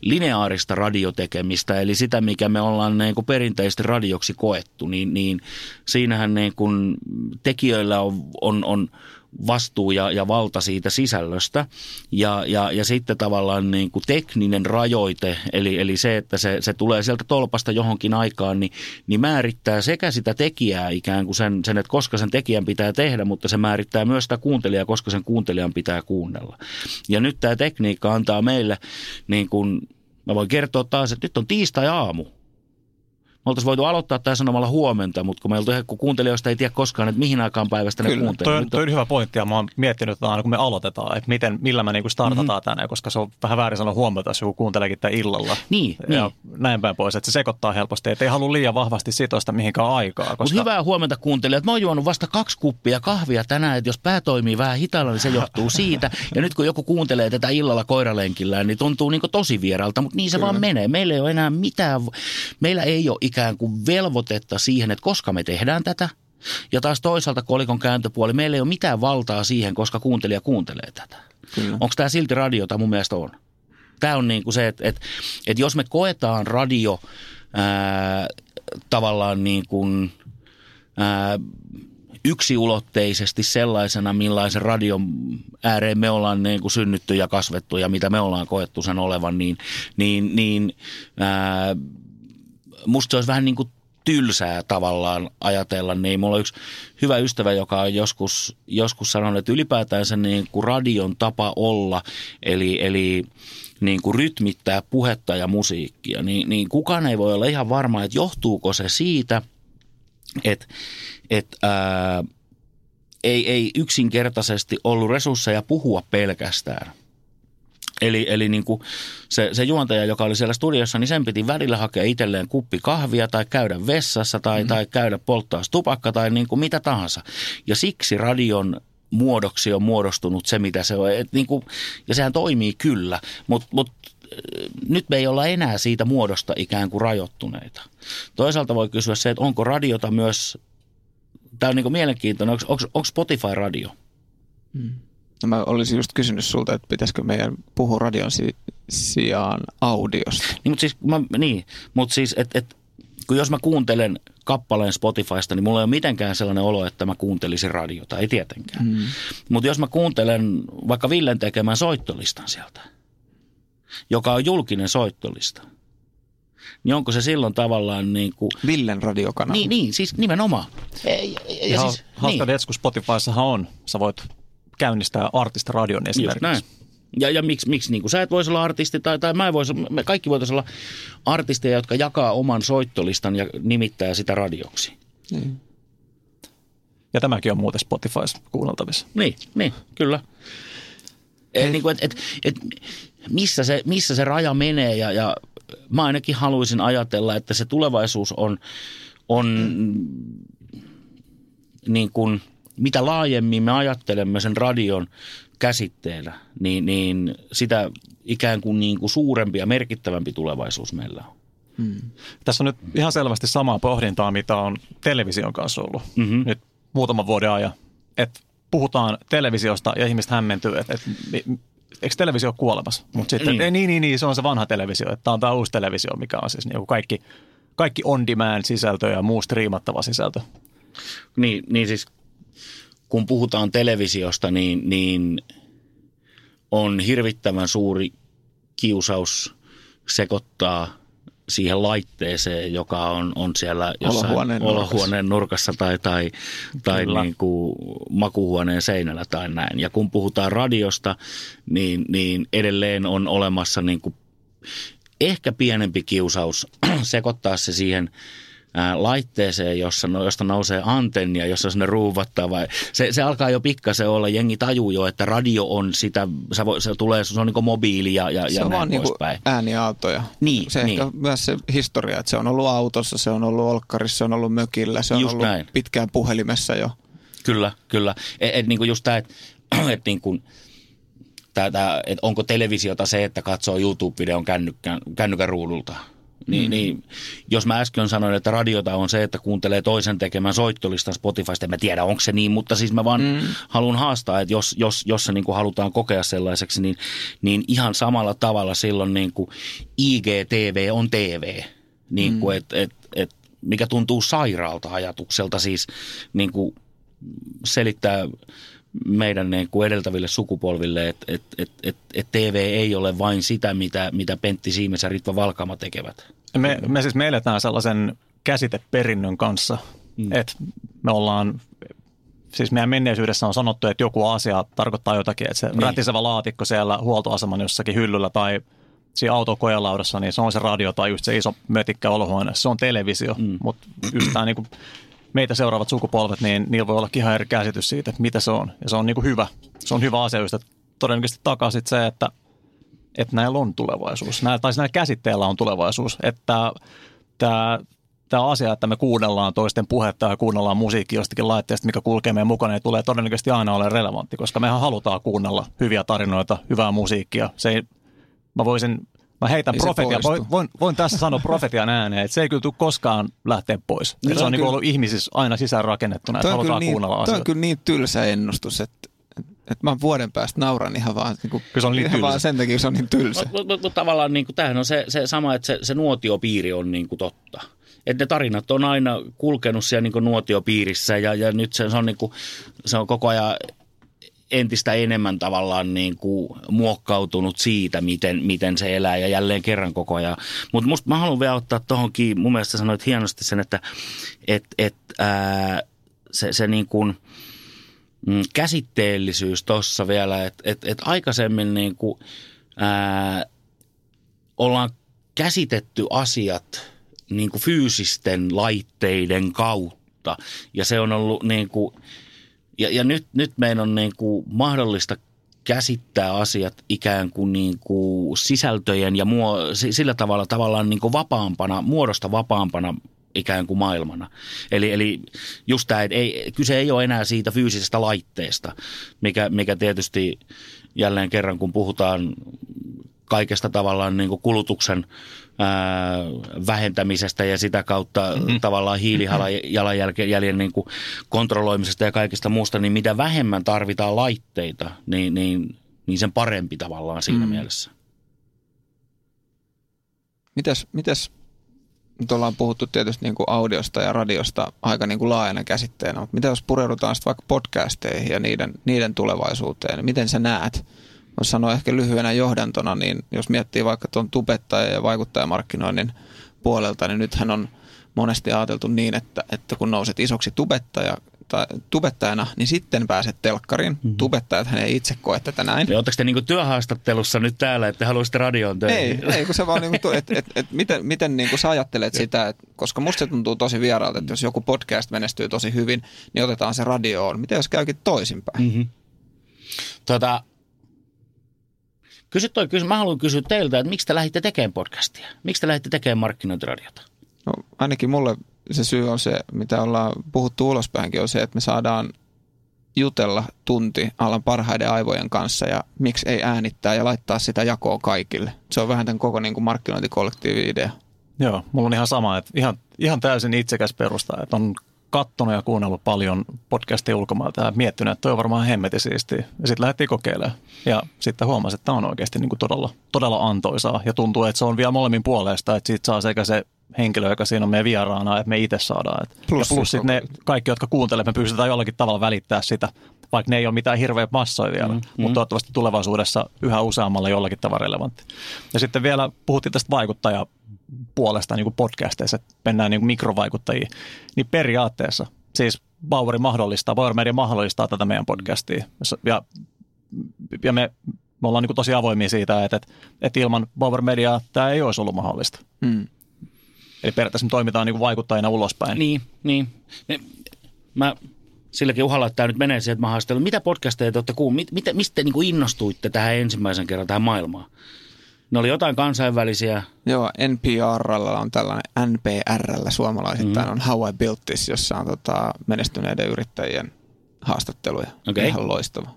lineaarista radiotekemistä, eli sitä, mikä me ollaan niin kuin perinteisesti radioksi koettu, niin siinähän niin kuin tekijöillä on vastuu ja valta siitä sisällöstä ja sitten tavallaan niin kuin tekninen rajoite, eli se, että se tulee sieltä tolpasta johonkin aikaan, niin määrittää sekä sitä tekijää ikään kuin sen, että koska sen tekijän pitää tehdä, mutta se määrittää myös sitä kuuntelijaa, koska sen kuuntelijan pitää kuunnella. Ja nyt tämä tekniikka antaa meille, niin kuin mä voin kertoa taas, että nyt on tiistai-aamu. Me oltaisiin voitu aloittaa tämä sanomalla huomenta, mutta kun kuuntelijoista ei tiedä koskaan, että mihin aikaan päivästä ne kuuntelevat. Kyllä, toi on hyvä pointti ja mä oon miettinyt aina, kun me aloitetaan, että millä me niinku startataan tänään, koska se on vähän väärin sanoa huomenta, jos joku kuunteleekin tämän illalla. Niin. Näin päin pois, että se sekoittaa helposti, ettei halua liian vahvasti sitoista mihinkään aikaa. Koska... Mutta hyvää huomenta kuuntelijat, mä oon juonut vasta 2 kuppia kahvia tänään, että jos pää toimii vähän hitaalla, niin se johtuu siitä. Ja nyt kun joku kuuntelee tätä illalla koiralenkillään, niin tuntuu niinku tosi vieralta, mutta niin se Kyllä. Vaan menee. Meillä ei ole enää mitään, meillä ei ole ikään kuin velvoitetta siihen, että koska me tehdään tätä. Ja taas toisaalta kolikon kääntöpuoli, meillä ei ole mitään valtaa siihen, koska kuuntelija kuuntelee tätä. Onko tämä silti radiota? Mun mielestä on. Tämä on niin kuin se, että jos me koetaan radio tavallaan niin kuin yksiulotteisesti sellaisena, millaisen radion ääreen me ollaan niin kuin synnytty ja kasvettu ja mitä me ollaan koettu sen olevan, niin musta se olisi vähän niin kuin tylsää tavallaan ajatella, niin mulla on yksi hyvä ystävä, joka on joskus sanonut, että ylipäätään se niin kuin radion tapa olla, eli niin kuin rytmittää puhetta ja musiikkia, niin kukaan ei voi olla ihan varma, että johtuuko se siitä, että ei yksinkertaisesti ollut resursseja puhua pelkästään. Eli niin kuin se juontaja, joka oli siellä studiossa, niin sen piti välillä hakea itselleen kuppi kahvia tai käydä vessassa tai käydä polttaa tupakka tai niin kuin mitä tahansa. Ja siksi radion muodoksi on muodostunut se, mitä se on. Niin kuin, ja sehän toimii kyllä, mutta nyt me ei olla enää siitä muodosta ikään kuin rajoittuneita. Toisaalta voi kysyä se, että onko radiota myös, tämä on niin kuin mielenkiintoinen, onko Spotify radio? Mm. No mä olisin just kysynyt sulta, että pitäisikö meidän puhua radion sijaan audiosta. Niin, mutta siis et, kun jos mä kuuntelen kappaleen Spotifysta, niin mulla ei ole mitenkään sellainen olo, että mä kuuntelisin radiota, ei tietenkään. Mm. Mutta jos mä kuuntelen vaikka Villen tekemään soittolistan sieltä, joka on julkinen soittolista, niin onko se silloin tavallaan niin kuin... Villen radiokanava. Niin, siis nimenomaan. Siis, hauska detski, Spotifyssahan on. Sä voit käynnistää artista radion esimerkiksi. Ja miksi niin kuin sä et voisi olla artisti, tai mä en voisi, me kaikki voitaisiin olla artisteja, jotka jakaa oman soittolistan ja nimittää sitä radioksi. Niin. Ja tämäkin on muuten Spotifys kuunneltavissa. Niin, kyllä. Missä se raja menee, ja mä ainakin haluaisin ajatella, että se tulevaisuus on niin kuin, mitä laajemmin me ajattelemme sen radion käsitteellä, niin sitä ikään kuin, suurempi ja merkittävämpi tulevaisuus meillä on. Hmm. Tässä on nyt ihan selvästi samaa pohdintaa, mitä on television kanssa ollut nyt muutaman vuoden ajan. Et puhutaan televisiosta ja ihmiset hämmentyy, että eikö televisio ole kuolemassa? Mutta sitten, niin, se on se vanha televisio. Tämä on tämä uusi televisio, mikä on siis niin kaikki on-demand-sisältö ja muu striimattava sisältö. Niin siis... Kun puhutaan televisiosta, niin on hirvittävän suuri kiusaus sekoittaa siihen laitteeseen, joka on siellä jossain olohuoneen nurkassa tai niin kuin makuuhuoneen seinällä tai näin. Ja kun puhutaan radiosta, niin edelleen on olemassa niin kuin ehkä pienempi kiusaus sekoittaa se siihen laitteeseen, josta nousee antennia, jossa sinne ruuvattaa. Se alkaa jo pikkasen olla. Jengi tajuu jo, että radio on sitä, se on niin kuin mobiili ja näin poispäin. Se on vaan ääniautoja. Niin, se niin. Ehkä myös se historia, että se on ollut autossa, se on ollut olkkarissa, se on ollut mökillä, se on just ollut näin. Pitkään puhelimessa jo. Kyllä. Niin kuin just tämä, että niin kuin... että onko televisiota se, että katsoo YouTube-videon kännykän ruudulta. Niin, jos mä äsken sanoin, että radiota on se, että kuuntelee toisen tekemän soittolistan Spotifysta, en mä tiedä, onko se niin, mutta siis mä vaan haluan haastaa, että jos se niin kuin halutaan kokea sellaiseksi, niin ihan samalla tavalla silloin niin kuin IGTV on TV, niin kuin, mikä tuntuu sairaalta ajatukselta siis niin kuin selittää meidän niin kuin edeltäville sukupolville, että TV ei ole vain sitä, mitä Pentti Siimes ja Ritva Valkama tekevät. Me siis me eletään sellaisen käsiteperinnön kanssa, että me ollaan, siis meidän menneisyydessä on sanottu, että joku asia tarkoittaa jotakin, että se rätisevä laatikko siellä huoltoaseman jossakin hyllyllä tai siinä autokojelaudassa, niin se on se radio tai just se iso mötikkä olohuoneessa, se on televisio, mutta just tämä niin kuin meitä seuraavat sukupolvet, niin niillä voi olla ihan eri käsitys siitä, että mitä se on. Ja se on niin kuin hyvä. Se on hyvä asia, että todennäköisesti takaisin se, että näillä on tulevaisuus. Näillä käsitteillä on tulevaisuus. Että tämä asia, että me kuunnellaan toisten puhetta ja kuunnellaan musiikkia jostakin laitteesta, mikä kulkee meidän mukana, ei tule todennäköisesti aina ole relevantti, koska mehän halutaan kuunnella hyviä tarinoita, hyvää musiikkia. Mä heitän profetiaa. Voin tässä sanoa profetian ääneen, että se ei kyllä tule koskaan lähteä pois. Niin, se on kyllä, ollut ihmisissä aina sisäänrakennettuna, että halutaan kuunnella asioita. Toi on kyllä niin tylsä ennustus, että mä vuoden päästä nauran ihan vaan, niin kuin, se on niin ihan vaan sen takia, kun se on niin tylsä. Mutta tavallaan niin tämähän on se sama, että se nuotiopiiri on niin kuin totta. Että ne tarinat on aina kulkenut siellä niin kuin nuotiopiirissä ja nyt se on, niin kuin, se on koko ajan... entistä enemmän tavallaan niin kuin muokkautunut siitä, miten se elää ja jälleen kerran koko ajan. Mutta musta mä haluan vielä ottaa tuohonkin, mun mielestä sanoit hienosti sen, että se niin kuin käsitteellisyys tuossa vielä, että aikaisemmin niin kuin ollaan käsitetty asiat niin kuin fyysisten laitteiden kautta ja se on ollut niin kuin, ja nyt meidän on niin kuin mahdollista käsittää asiat ikään kuin, sisältöjen ja sillä tavalla tavallaan niin kuin vapaampana, muodosta vapaampana ikään kuin maailmana. Eli just tämä, kyse ei ole enää siitä fyysisestä laitteesta, mikä tietysti jälleen kerran, kun puhutaan kaikesta tavallaan niin kuin kulutuksen vähentämisestä ja sitä kautta tavallaan hiilijalanjäljen niin kuin kontrolloimisesta ja kaikesta muusta, niin mitä vähemmän tarvitaan laitteita, niin sen parempi tavallaan siinä mielessä. Mitäs? Nyt ollaan puhuttu tietysti niin kuin audiosta ja radiosta aika niin kuin laajana käsitteenä, mutta mitä jos pureudutaan sitten vaikka podcasteihin ja niiden tulevaisuuteen, niin miten sä näet? Voisi sanoa ehkä lyhyenä johdantona, niin jos miettii vaikka tuon tubettaja- ja vaikuttajamarkkinoinnin puolelta, niin nythän on monesti ajateltu niin, että kun nouset isoksi tubettajana, niin sitten pääset telkkariin. Mm-hmm. Tubettajathan ei itse koe tätä näin. Oletteko te niinku työhaastattelussa nyt täällä, että haluaisitte radioon töihin? Ei, kun se vaan niinku, miten niinku sä ajattelet sitä, että koska musta se tuntuu tosi vieraalta, että jos joku podcast menestyy tosi hyvin, niin otetaan se radioon. Miten jos käykin toisinpäin? Mm-hmm. Mä haluan kysyä teiltä, että miksi te lähditte tekemään podcastia? Miksi te lähditte tekemään markkinointiradiota? No ainakin mulle se syy on se, mitä ollaan puhuttu ulospäinkin, on se, että me saadaan jutella tunti alan parhaiden aivojen kanssa ja miksi ei äänittää ja laittaa sitä jakoa kaikille. Se on vähän tämän koko niin kuin markkinointikollektiivin idea. Joo, mulla on ihan sama, että ihan täysin itsekäs perusta, että on kattonut ja kuunnellut paljon podcastia ulkomailta ja miettinyt, että toi on varmaan hemmetin siistiä. Ja sitten lähdettiin kokeilemaan ja sitten huomasin, että tämä on oikeasti niin kuin todella antoisaa ja tuntuu, että se on vielä molemmin puolesta, että siitä saa sekä se henkilö, joka siinä on meidän vieraana, että me itse saadaan. Plus sitten ne kaikki, jotka kuuntelevat, me pystytään jollakin tavalla välittämään sitä, vaikka ne ei ole mitään hirveä massoja vielä, mutta toivottavasti tulevaisuudessa yhä useammalla jollakin tavalla relevantti. Ja sitten vielä puhuttiin tästä vaikuttajapuolesta niin kuin podcasteissa, että mennään niin kuin mikrovaikuttajiin, niin periaatteessa siis Bauer Media mahdollistaa tätä meidän podcastia ja me ollaan niin kuin tosi avoimia siitä, että ilman Bauer Mediaa tämä ei olisi ollut mahdollista. Mm. Eli periaatteessa me toimitaan niin vaikuttajina ulospäin. Niin. Mä silläkin uhalla, että tämä nyt menee siihen, että mä haastelen. Mitä podcasteja te olette kuulleet? Mistä te niin innostuitte tähän ensimmäisen kerran tähän maailmaan? Ne oli jotain kansainvälisiä. Joo, NPR:llä on tällainen, NPR:llä suomalaisittain on How I Built This, jossa on menestyneiden yrittäjien haastatteluja. Okay. Ihan loistava.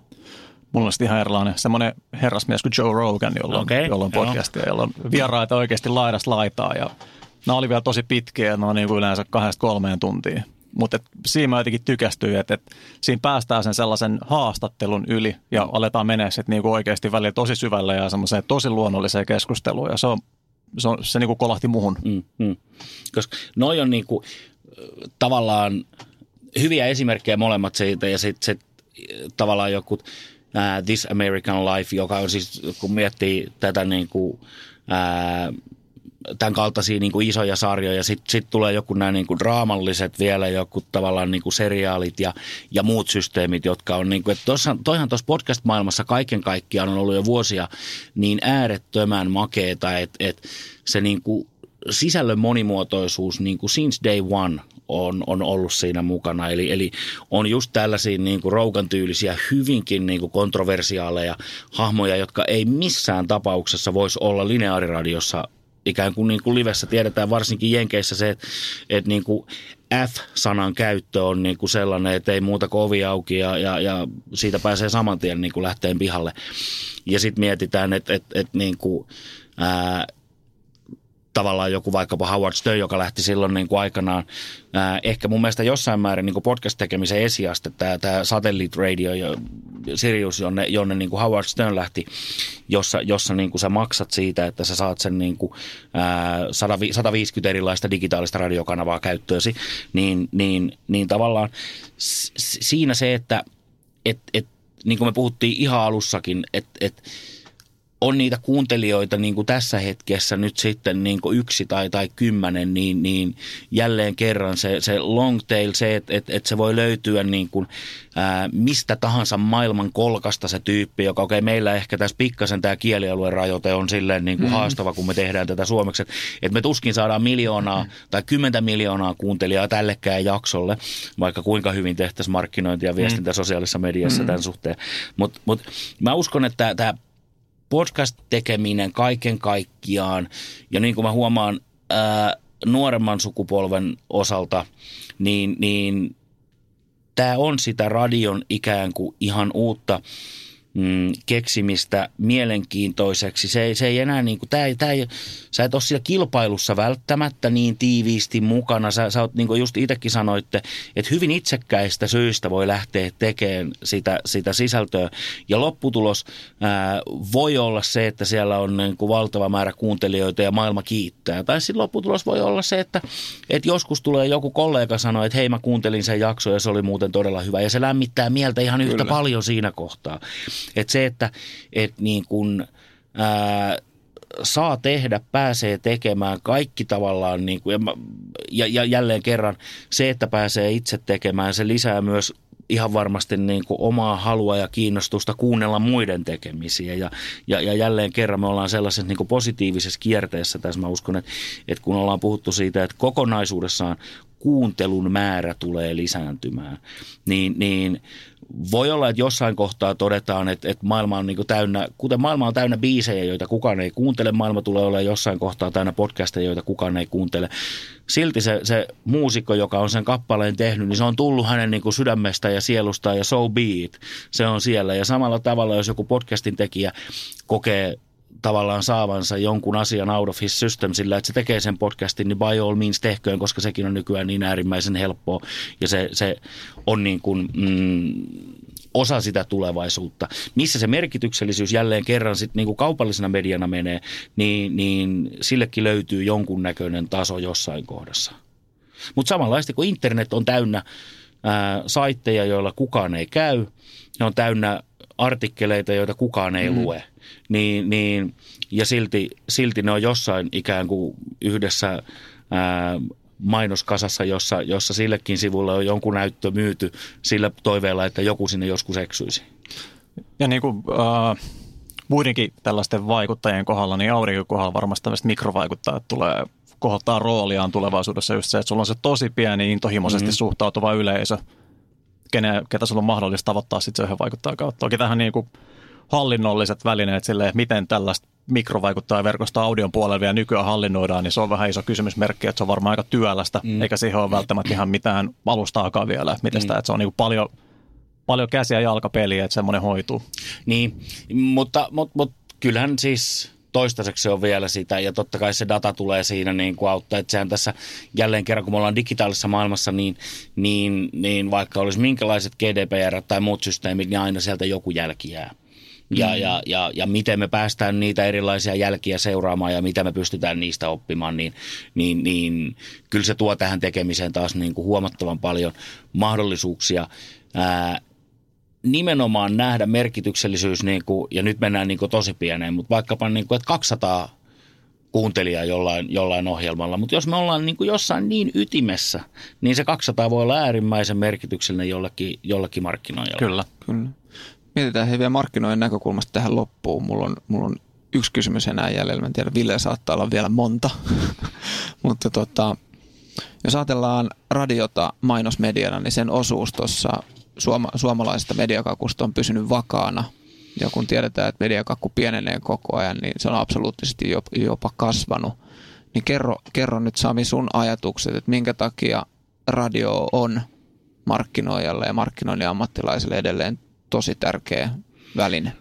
Mulla on sitten ihan erilainen semmoinen herrasmies kuin Joe Rogan, jolla on podcastia, jolla on vieraita oikeasti laidasta laitaa ja nämä oli vielä tosi pitkiä, nämä on niin kuin yleensä 2-3 tuntia, mutta siinä mä jotenkin tykästyin, että siinä päästään sen sellaisen haastattelun yli ja aletaan mennä sitten niin kuin oikeasti välillä tosi syvälle ja semmoiseen tosi luonnolliseen keskusteluun ja se niin kuin kolahti muhun. Koska noi on niin kuin, tavallaan hyviä esimerkkejä molemmat siitä ja sitten tavallaan joku This American Life, joka on siis, kun miettii tätä niin kuin tämän kaltaisia niin kuin isoja sarjoja. Sitten tulee joku nämä niin kuin draamalliset vielä, joku tavallaan niin kuin seriaalit ja muut systeemit, jotka on niin kuin, että toihan tuossa podcast-maailmassa kaiken kaikkiaan on ollut jo vuosia niin äärettömän makeeta, että se niin kuin sisällön monimuotoisuus niin kuin since day one on ollut siinä mukana. Eli on just tällaisia niin kuin Rogan tyylisiä, hyvinkin niin kuin kontroversiaaleja hahmoja, jotka ei missään tapauksessa voisi olla lineaariradiossa ikään kuin, livessä. Tiedetään varsinkin Jenkeissä se, että niin kuin F-sanan käyttö on niin kuin sellainen, että ei muuta kuin ovi auki ja siitä pääsee saman tien niin kuin lähteen pihalle. Ja sitten mietitään, että niin kuin, tavallaan joku vaikkapa Howard Stern, joka lähti silloin niin kuin aikanaan ehkä mun mielestä jossain määrin niin kuin podcast-tekemisen esiaste, tämä Satellite Radio ja Sirius, jonne niin kuin Howard Stern lähti, jossa niin kuin sä maksat siitä, että sä saat sen niin kuin 150 erilaista digitaalista radiokanavaa käyttöösi, niin tavallaan siinä se, että niin kuin me puhuttiin ihan alussakin, että on niitä kuuntelijoita niin kuin tässä hetkessä nyt sitten niin kuin 1 tai 10, niin jälleen kerran se long tail, se, että se voi löytyä niin kuin, mistä tahansa maailman kolkasta se tyyppi, joka okei, meillä ehkä tässä pikkasen tämä kielialueen rajoite on silleen niin kuin haastava, kun me tehdään tätä suomeksi, että me tuskin saadaan 1 miljoonaa tai 10 miljoonaa kuuntelijaa tällekään jaksolle, vaikka kuinka hyvin tehtäisiin markkinointia ja viestintä sosiaalisessa mediassa tämän suhteen. Mut mä uskon, että tämä podcast-tekeminen kaiken kaikkiaan, ja niin kuin mä huomaan nuoremman sukupolven osalta, niin tämä on sitä radion ikään kuin ihan uutta keksimistä mielenkiintoiseksi. Se ei enää niin kuin, sä et ole siellä kilpailussa välttämättä niin tiiviisti mukana. Sä oot, niin kuin just itsekin sanoitte, että hyvin itsekkäistä syistä voi lähteä tekemään sitä sisältöä. Ja lopputulos voi olla se, että siellä on niin kuin valtava määrä kuuntelijoita ja maailma kiittää. Tai sitten lopputulos voi olla se, että joskus tulee joku kollega sanoa, että hei, mä kuuntelin sen jakson ja se oli muuten todella hyvä. Ja se lämmittää mieltä ihan yhtä paljon siinä kohtaa. Että se, että niin kun, saa tehdä, pääsee tekemään kaikki tavallaan, niin kun, ja jälleen kerran se, että pääsee itse tekemään, se lisää myös ihan varmasti niin kun omaa halua ja kiinnostusta kuunnella muiden tekemisiä. Ja jälleen kerran me ollaan sellaisessa niin kun positiivisessa kierteessä tässä. Mä uskon, että kun ollaan puhuttu siitä, että kokonaisuudessaan kuuntelun määrä tulee lisääntymään, niin voi olla, että jossain kohtaa todetaan, että maailma on niin täynnä, kuten maailma on täynnä biisejä, joita kukaan ei kuuntele, maailma tulee olemaan jossain kohtaa täynnä podcasteja, joita kukaan ei kuuntele. Silti se muusikko, joka on sen kappaleen tehnyt, niin se on tullut hänen niin sydämestä ja sielustaan, ja so be it. Se on siellä. Ja samalla tavalla, jos joku podcastin tekijä kokee tavallaan saavansa jonkun asian out of his system sillä, että se tekee sen podcastin, niin by all means tehköön, koska sekin on nykyään niin äärimmäisen helppoa ja se on niin kuin osa sitä tulevaisuutta. Missä se merkityksellisyys jälleen kerran sit niin kuin kaupallisena mediana menee, niin sillekin löytyy jonkunnäköinen taso jossain kohdassa. Mutta samanlaista, kun internet on täynnä saitteja, joilla kukaan ei käy, ne on täynnä artikkeleita, joita kukaan ei lue. Niin, ja silti ne on jossain ikään kuin yhdessä mainoskasassa, jossa sillekin sivulla on jonkun näyttö myyty sillä toiveella, että joku sinne joskus eksyisi. Ja niin kuin muidenkin tällaisten vaikuttajien kohdalla, niin auringon kohdalla varmasti tämmöiset mikrovaikuttajat tulee kohottaa rooliaan tulevaisuudessa just se, että sulla on se tosi pieni intohimoisesti suhtautuva yleisö, ketä sulla on mahdollista tavoittaa sitten se yhden vaikuttajan kautta. Toki tähän niin kuin hallinnolliset välineet silleen, miten tällaista mikrovaikuttajaverkosta audion puolella vielä nykyään hallinnoidaan, niin se on vähän iso kysymysmerkki, että se on varmaan aika työlästä, eikä siihen ole välttämättä ihan mitään alustaakaan vielä, miten sitä, että se on niin paljon käsiä ja jalkapeliä, että semmoinen hoituu. Niin, mutta kyllähän siis toistaiseksi on vielä sitä, ja totta kai se data tulee siinä niin kuin auttaa, että sehän tässä jälleen kerran, kun me ollaan digitaalisessa maailmassa, niin vaikka olisi minkälaiset GDPR tai muut systeemit, niin aina sieltä joku jälki jää. Ja miten me päästään niitä erilaisia jälkiä seuraamaan ja mitä me pystytään niistä oppimaan, niin kyllä se tuo tähän tekemiseen taas niin kuin huomattavan paljon mahdollisuuksia nimenomaan nähdä merkityksellisyys, niin kuin, ja nyt mennään niin kuin tosi pieneen, mutta vaikkapa niin kuin, että 200 kuuntelijaa jollain ohjelmalla, mutta jos me ollaan niin kuin jossain niin ytimessä, niin se 200 voi olla äärimmäisen merkityksellinen jollakin markkinoilla. Kyllä. Mietitään he vielä markkinoiden näkökulmasta tähän loppuun. Mulla on yksi kysymys enää jäljellä. En tiedä, Ville saattaa olla vielä monta. Mutta jos ajatellaan radiota mainosmediana, niin sen osuus tuossa suomalaisesta mediakakusta on pysynyt vakaana. Ja kun tiedetään, että mediakakku pienenee koko ajan, niin se on absoluuttisesti jopa kasvanut. Niin kerro nyt, Sami, sun ajatukset, että minkä takia radio on markkinoijalle ja markkinoinnin ammattilaiselle edelleen tosi tärkeä väline.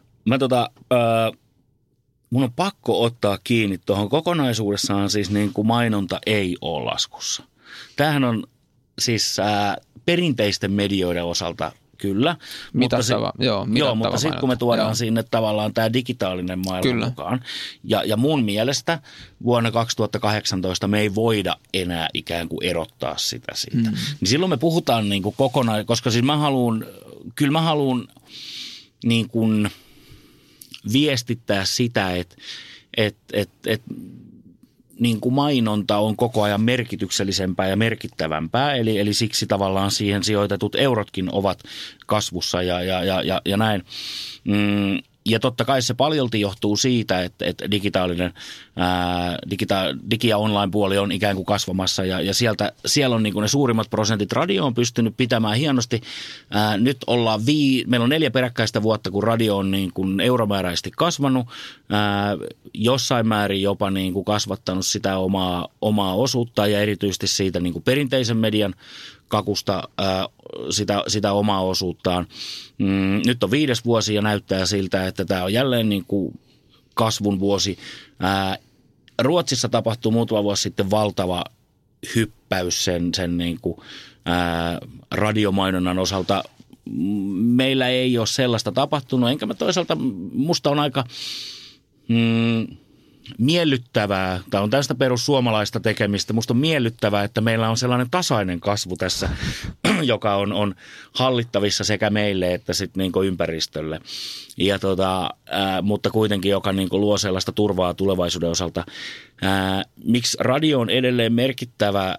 Mun on pakko ottaa kiinni tuohon kokonaisuudessaan, siis niin kuin mainonta ei ole laskussa. Tämähän on siis perinteisten medioiden osalta kyllä. Mutta sitten kun me tuodaan sinne tavallaan tämä digitaalinen maailma mukaan. Ja mun mielestä vuonna 2018 me ei voida enää ikään kuin erottaa sitä siitä. Niin silloin me puhutaan niin kuin kokonaan, koska siis mä haluan niin kuin viestittää sitä, että niin kuin mainonta on koko ajan merkityksellisempää ja merkittävämpää, eli siksi tavallaan siihen sijoitetut eurotkin ovat kasvussa ja näin. Ja totta kai se paljolti johtuu siitä, että digi- ja online-puoli on ikään kuin kasvamassa ja siellä on niin kuin ne suurimmat prosentit. Radio on pystynyt pitämään hienosti. Nyt ollaan meillä on 4 peräkkäistä vuotta, kun radio on niin kuin euromääräisesti kasvanut. Jossain määrin jopa niin kuin kasvattanut sitä omaa osuutta ja erityisesti siitä niin kuin perinteisen median kakusta sitä omaa osuuttaan. Nyt on 5. vuosi ja näyttää siltä, että tämä on jälleen niin kuin kasvun vuosi. Ruotsissa tapahtui muutama vuosi sitten valtava hyppäys sen niin kuin radiomainonnan osalta. Meillä ei ole sellaista tapahtunut, enkä mä toisaalta, musta on aika miellyttävää, tämä on tästä perussuomalaista tekemistä, musta on miellyttävää, että meillä on sellainen tasainen kasvu tässä, joka on hallittavissa sekä meille että sit niinku ympäristölle. Ja mutta kuitenkin, joka niinku luo sellaista turvaa tulevaisuuden osalta. Miksi radio on edelleen merkittävä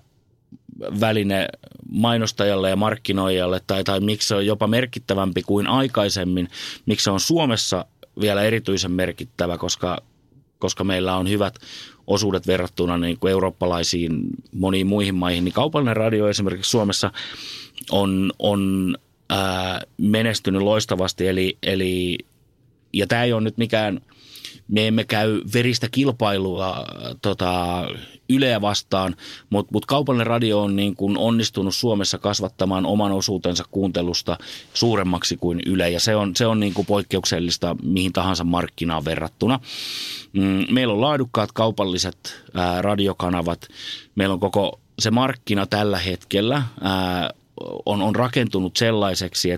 väline mainostajalle ja markkinoijalle, tai miksi se on jopa merkittävämpi kuin aikaisemmin, miksi se on Suomessa vielä erityisen merkittävä, koska meillä on hyvät osuudet verrattuna niin kuin eurooppalaisiin moniin muihin maihin, niin kaupallinen radio esimerkiksi Suomessa on menestynyt loistavasti. Eli, ja tämä ei ole nyt mikään, me emme käy veristä kilpailua Yleä vastaan, mutta kaupallinen radio on niin kuin onnistunut Suomessa kasvattamaan oman osuutensa kuuntelusta suuremmaksi kuin Yle, ja se on niin kuin poikkeuksellista mihin tahansa markkinaan verrattuna. Meillä on laadukkaat kaupalliset radiokanavat, meillä on koko se markkina tällä hetkellä on rakentunut sellaiseksi,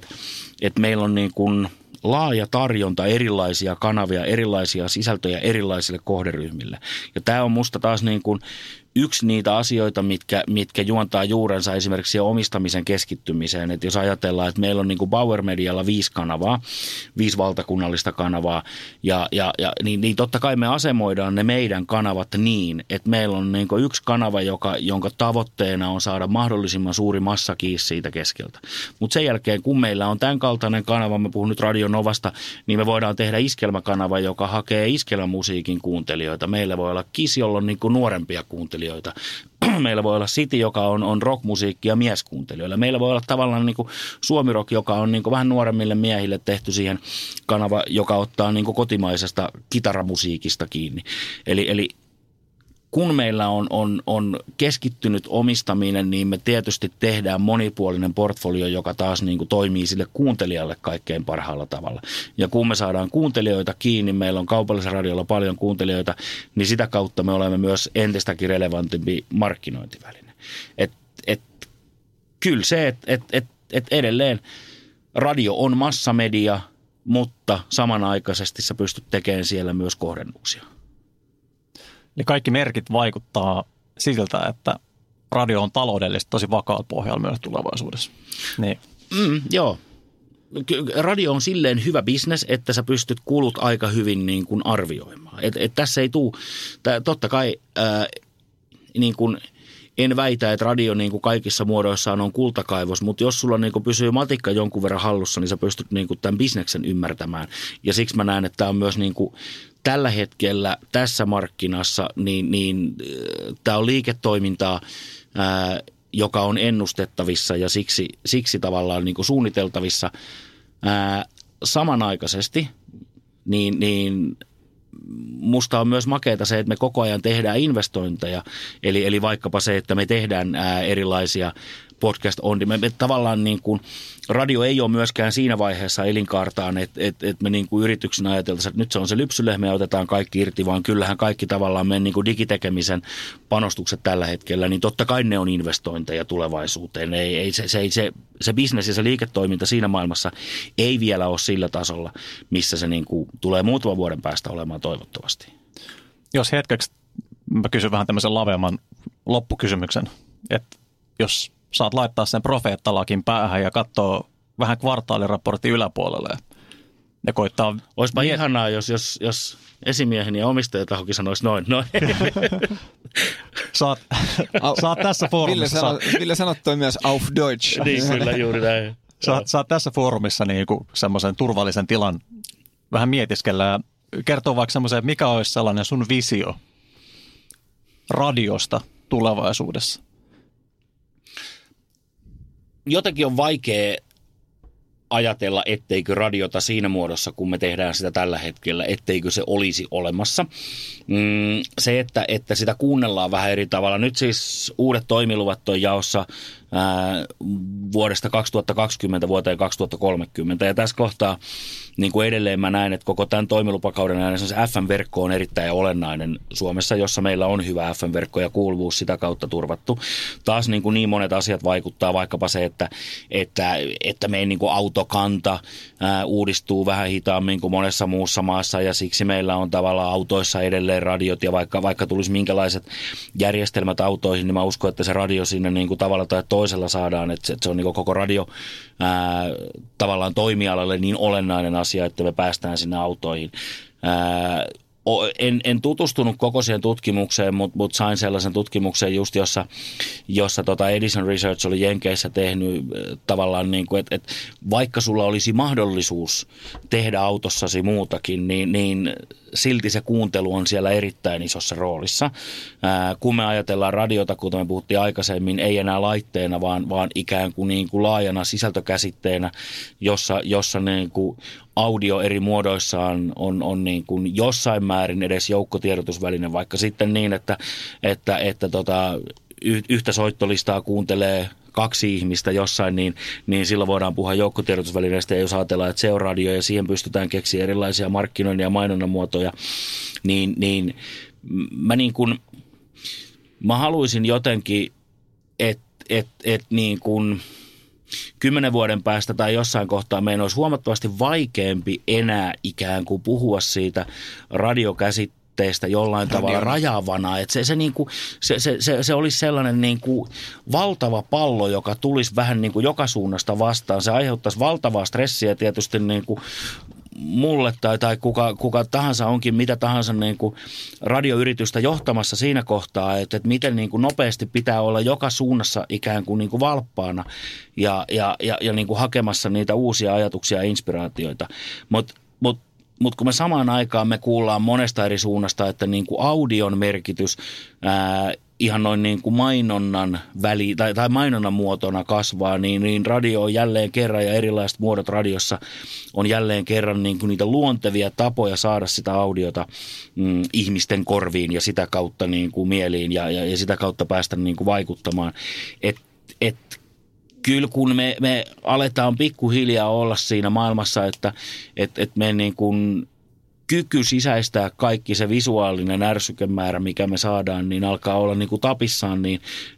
että meillä on niin kuin laaja tarjonta, erilaisia kanavia, erilaisia sisältöjä erilaisille kohderyhmille. Ja tämä on musta taas niin kuin yksi niitä asioita, mitkä juontaa juurensa esimerkiksi omistamisen keskittymiseen. Et jos ajatellaan, että meillä on niin kuin Bauer Medialla 5 kanavaa, 5 valtakunnallista kanavaa, niin totta kai me asemoidaan ne meidän kanavat niin, että meillä on niin kuin yksi kanava, jonka tavoitteena on saada mahdollisimman suuri massa kiinni siitä keskeltä. Mutta sen jälkeen, kun meillä on tämän kaltainen kanava, mä puhun nyt Radio Novasta, niin me voidaan tehdä iskelmäkanava, joka hakee iskelmämusiikin kuuntelijoita. Meillä voi olla KIS, jolla on niin kuin nuorempia kuuntelijoita. Meillä voi olla City, joka on rockmusiikkia mieskuuntelijoilla. Meillä voi olla tavallaan niin kuin Suomi Rock, joka on niin kuin vähän nuoremmille miehille tehty siihen kanava, joka ottaa niin kuin kotimaisesta kitaramusiikista kiinni. Eli kun meillä on keskittynyt omistaminen, niin me tietysti tehdään monipuolinen portfolio, joka taas niin kuin toimii sille kuuntelijalle kaikkein parhaalla tavalla. Ja kun me saadaan kuuntelijoita kiinni, meillä on kaupallisella radiolla paljon kuuntelijoita, niin sitä kautta me olemme myös entistäkin relevantimpi markkinointiväline. Kyllä se, että edelleen radio on massamedia, mutta samanaikaisesti sä pystyt tekemään siellä myös kohdennuksia. Eli kaikki merkit vaikuttaa siltä, että radio on taloudellisesti tosi vakaalla pohjalla myös tulevaisuudessa. Niin. Joo. Radio on silleen hyvä bisnes, että sä pystyt kulut aika hyvin niin kuin arvioimaan. Et tässä ei tule, totta kai niin kuin en väitä, että radio niin kuin kaikissa muodoissaan on kultakaivos, mutta jos sulla niin kuin pysyy matikka jonkun verran hallussa, niin sä pystyt niin kuin tämän bisneksen ymmärtämään. Ja siksi mä näen, että tämä on myös niin kuin tällä hetkellä tässä markkinassa, niin tämä on liiketoimintaa, joka on ennustettavissa ja siksi tavallaan niin kuin suunniteltavissa. Samanaikaisesti, niin musta on myös makeata se, että me koko ajan tehdään investointeja, eli vaikkapa se, että me tehdään erilaisia podcast on. Me tavallaan niin kuin, radio ei ole myöskään siinä vaiheessa elinkaartaan, että me niin kuin yrityksen ajateltaisiin, että nyt se on se lypsylehmä ja otetaan kaikki irti, vaan kyllähän kaikki tavallaan meidän niin kuin digitekemisen panostukset tällä hetkellä, niin totta kai ne on investointeja tulevaisuuteen. Se business ja se liiketoiminta siinä maailmassa ei vielä ole sillä tasolla, missä se niin kuin tulee muutaman vuoden päästä olemaan toivottavasti. Jos hetkeksi mä kysyn vähän tämmöisen laveamman loppukysymyksen, että jos saat laittaa sen profeettalakin päähän ja katsoa vähän kvartaaliraportin yläpuolelle. Ne koittaa... Olisipa ihanaa, jos esimieheni ja omistajatahokin sanoisi noin. Saat tässä foorumissa... Ville sanottu myös auf Deutsch. Niin, kyllä, juuri näin. Saat tässä foorumissa niinku semmoisen turvallisen tilan vähän mietiskellä ja kertoo vaikka semmoisen, mikä olisi sellainen sun visio radiosta tulevaisuudessa. Jotenkin on vaikea ajatella, etteikö radiota siinä muodossa, kun me tehdään sitä tällä hetkellä, etteikö se olisi olemassa. Se, että sitä kuunnellaan vähän eri tavalla. Nyt siis uudet toimiluvat on jaossa vuodesta 2020 vuoteen 2030. Ja tässä kohtaa niin kuin edelleen mä näen, että koko tämän toimilupakauden ajan FM-verkko on erittäin olennainen Suomessa, jossa meillä on hyvä FM-verkko ja kuuluvuus sitä kautta turvattu. Taas niin monet asiat vaikuttaa, vaikkapa se, että meidän niin kuin autokanta uudistuu vähän hitaammin kuin monessa muussa maassa ja siksi meillä on tavallaan autoissa edelleen radiot ja vaikka tulisi minkälaiset järjestelmät autoihin, niin mä uskon, että se radio sinne niin kuin tavalla tai toisella saadaan, että se on niin kuin koko radio tavallaan toimialalle niin olennainen asia, että me päästään sinne autoihin. En tutustunut koko siihen tutkimukseen, mutta sain sellaisen tutkimuksen just, jossa Edison Research oli Jenkeissä tehnyt tavallaan niin kuin, että vaikka sulla olisi mahdollisuus tehdä autossasi muutakin, niin silti se kuuntelu on siellä erittäin isossa roolissa. Kun me ajatellaan radiota, kuten me puhuttiin aikaisemmin, ei enää laitteena, vaan ikään kuin, laajana sisältökäsitteenä, jossa niin kuin audio eri muodoissaan on niin kuin jossain määrin edes joukkotiedotusväline, vaikka sitten niin, että yhtä soittolistaa kuuntelee kaksi ihmistä jossain, niin silloin voidaan puhua joukkotiedotusvälineistä, ja jos ajatellaan, että se on radio ja siihen pystytään keksiä erilaisia markkinoinnin ja mainonnan muotoja, niin mä niin kuin, mä haluaisin jotenkin, että niin kuin 10 vuoden päästä tai jossain kohtaa meidän olisi huomattavasti vaikeampi enää ikään kuin puhua siitä radiokäsitteestä jollain tavalla rajavana. Että se olisi sellainen niin kuin valtava pallo, joka tulisi vähän niin kuin joka suunnasta vastaan. Se aiheuttaisi valtavaa stressiä tietysti niin kuin mulle tai kuka tahansa onkin mitä tahansa niin kuin radioyritystä johtamassa siinä kohtaa, että miten niin kuin nopeasti pitää olla joka suunnassa ikään kuin, valppaana ja niin kuin hakemassa niitä uusia ajatuksia ja inspiraatioita. Mutta kun me samaan aikaan me kuullaan monesta eri suunnasta, että niin kuin audion merkitys ihan noin niin kuin mainonnan väli tai mainonnan muotona kasvaa, niin radio on jälleen kerran ja erilaiset muodot radiossa on jälleen kerran niin kuin niitä luontevia tapoja saada sitä audiota ihmisten korviin ja sitä kautta niin kuin mieliin ja sitä kautta päästä niin kuin vaikuttamaan. Kyllä kun me aletaan pikkuhiljaa olla siinä maailmassa, että me niin kuin kyky sisäistää kaikki se visuaalinen ärsykemäärä, mikä me saadaan, niin alkaa olla niin kuin tapissaan,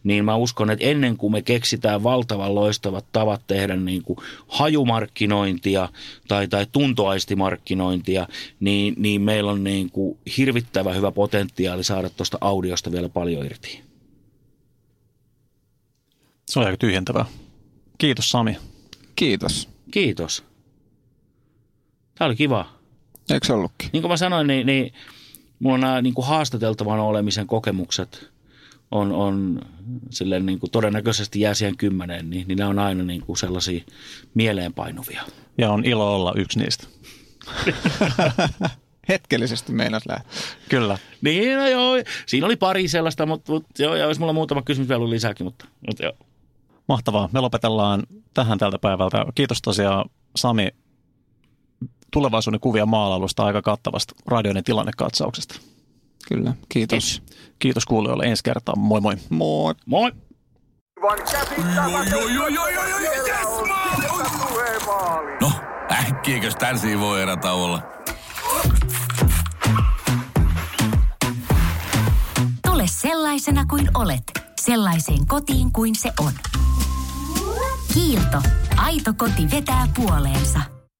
niin mä uskon, että ennen kuin me keksitään valtavan loistavat tavat tehdä niin kuin hajumarkkinointia tai tuntoaistimarkkinointia, niin meillä on niin kuin hirvittävä hyvä potentiaali saada tuosta audiosta vielä paljon irti. Se on aika tyhjentävää. Kiitos Sami. Kiitos. Kiitos. Tämä oli kiva. Eikö se ollutkin? Niin kuin mä sanoin, niin mulla on nämä niin kuin haastateltavana olemisen kokemukset on silleen niin kuin todennäköisesti jää siihen 10, niin nämä on aina niin kuin sellaisia mieleenpainuvia. Ja on ilo olla yksi niistä. Hetkellisesti meinas lähteä. Kyllä. Niin, no joo. Siinä oli pari sellaista, mutta joo, ja olisi mulla muutama kysymys vielä lisääkin, mutta joo. Mahtavaa. Me lopetellaan tähän tältä päivältä. Kiitos tosiaan Sami tulevaisuuden kuvia maalailusta aika kattavasta radioiden tilannekatsauksesta. Kyllä, kiitos. Kiitos kuulijoille ensi kertaa. Moi moi. Moi. Moi. No, äkkiäkös tän siivoo erätauolla? Tule sellaisena kuin olet, sellaiseen kotiin kuin se on. Kiilto. Aito koti vetää puoleensa.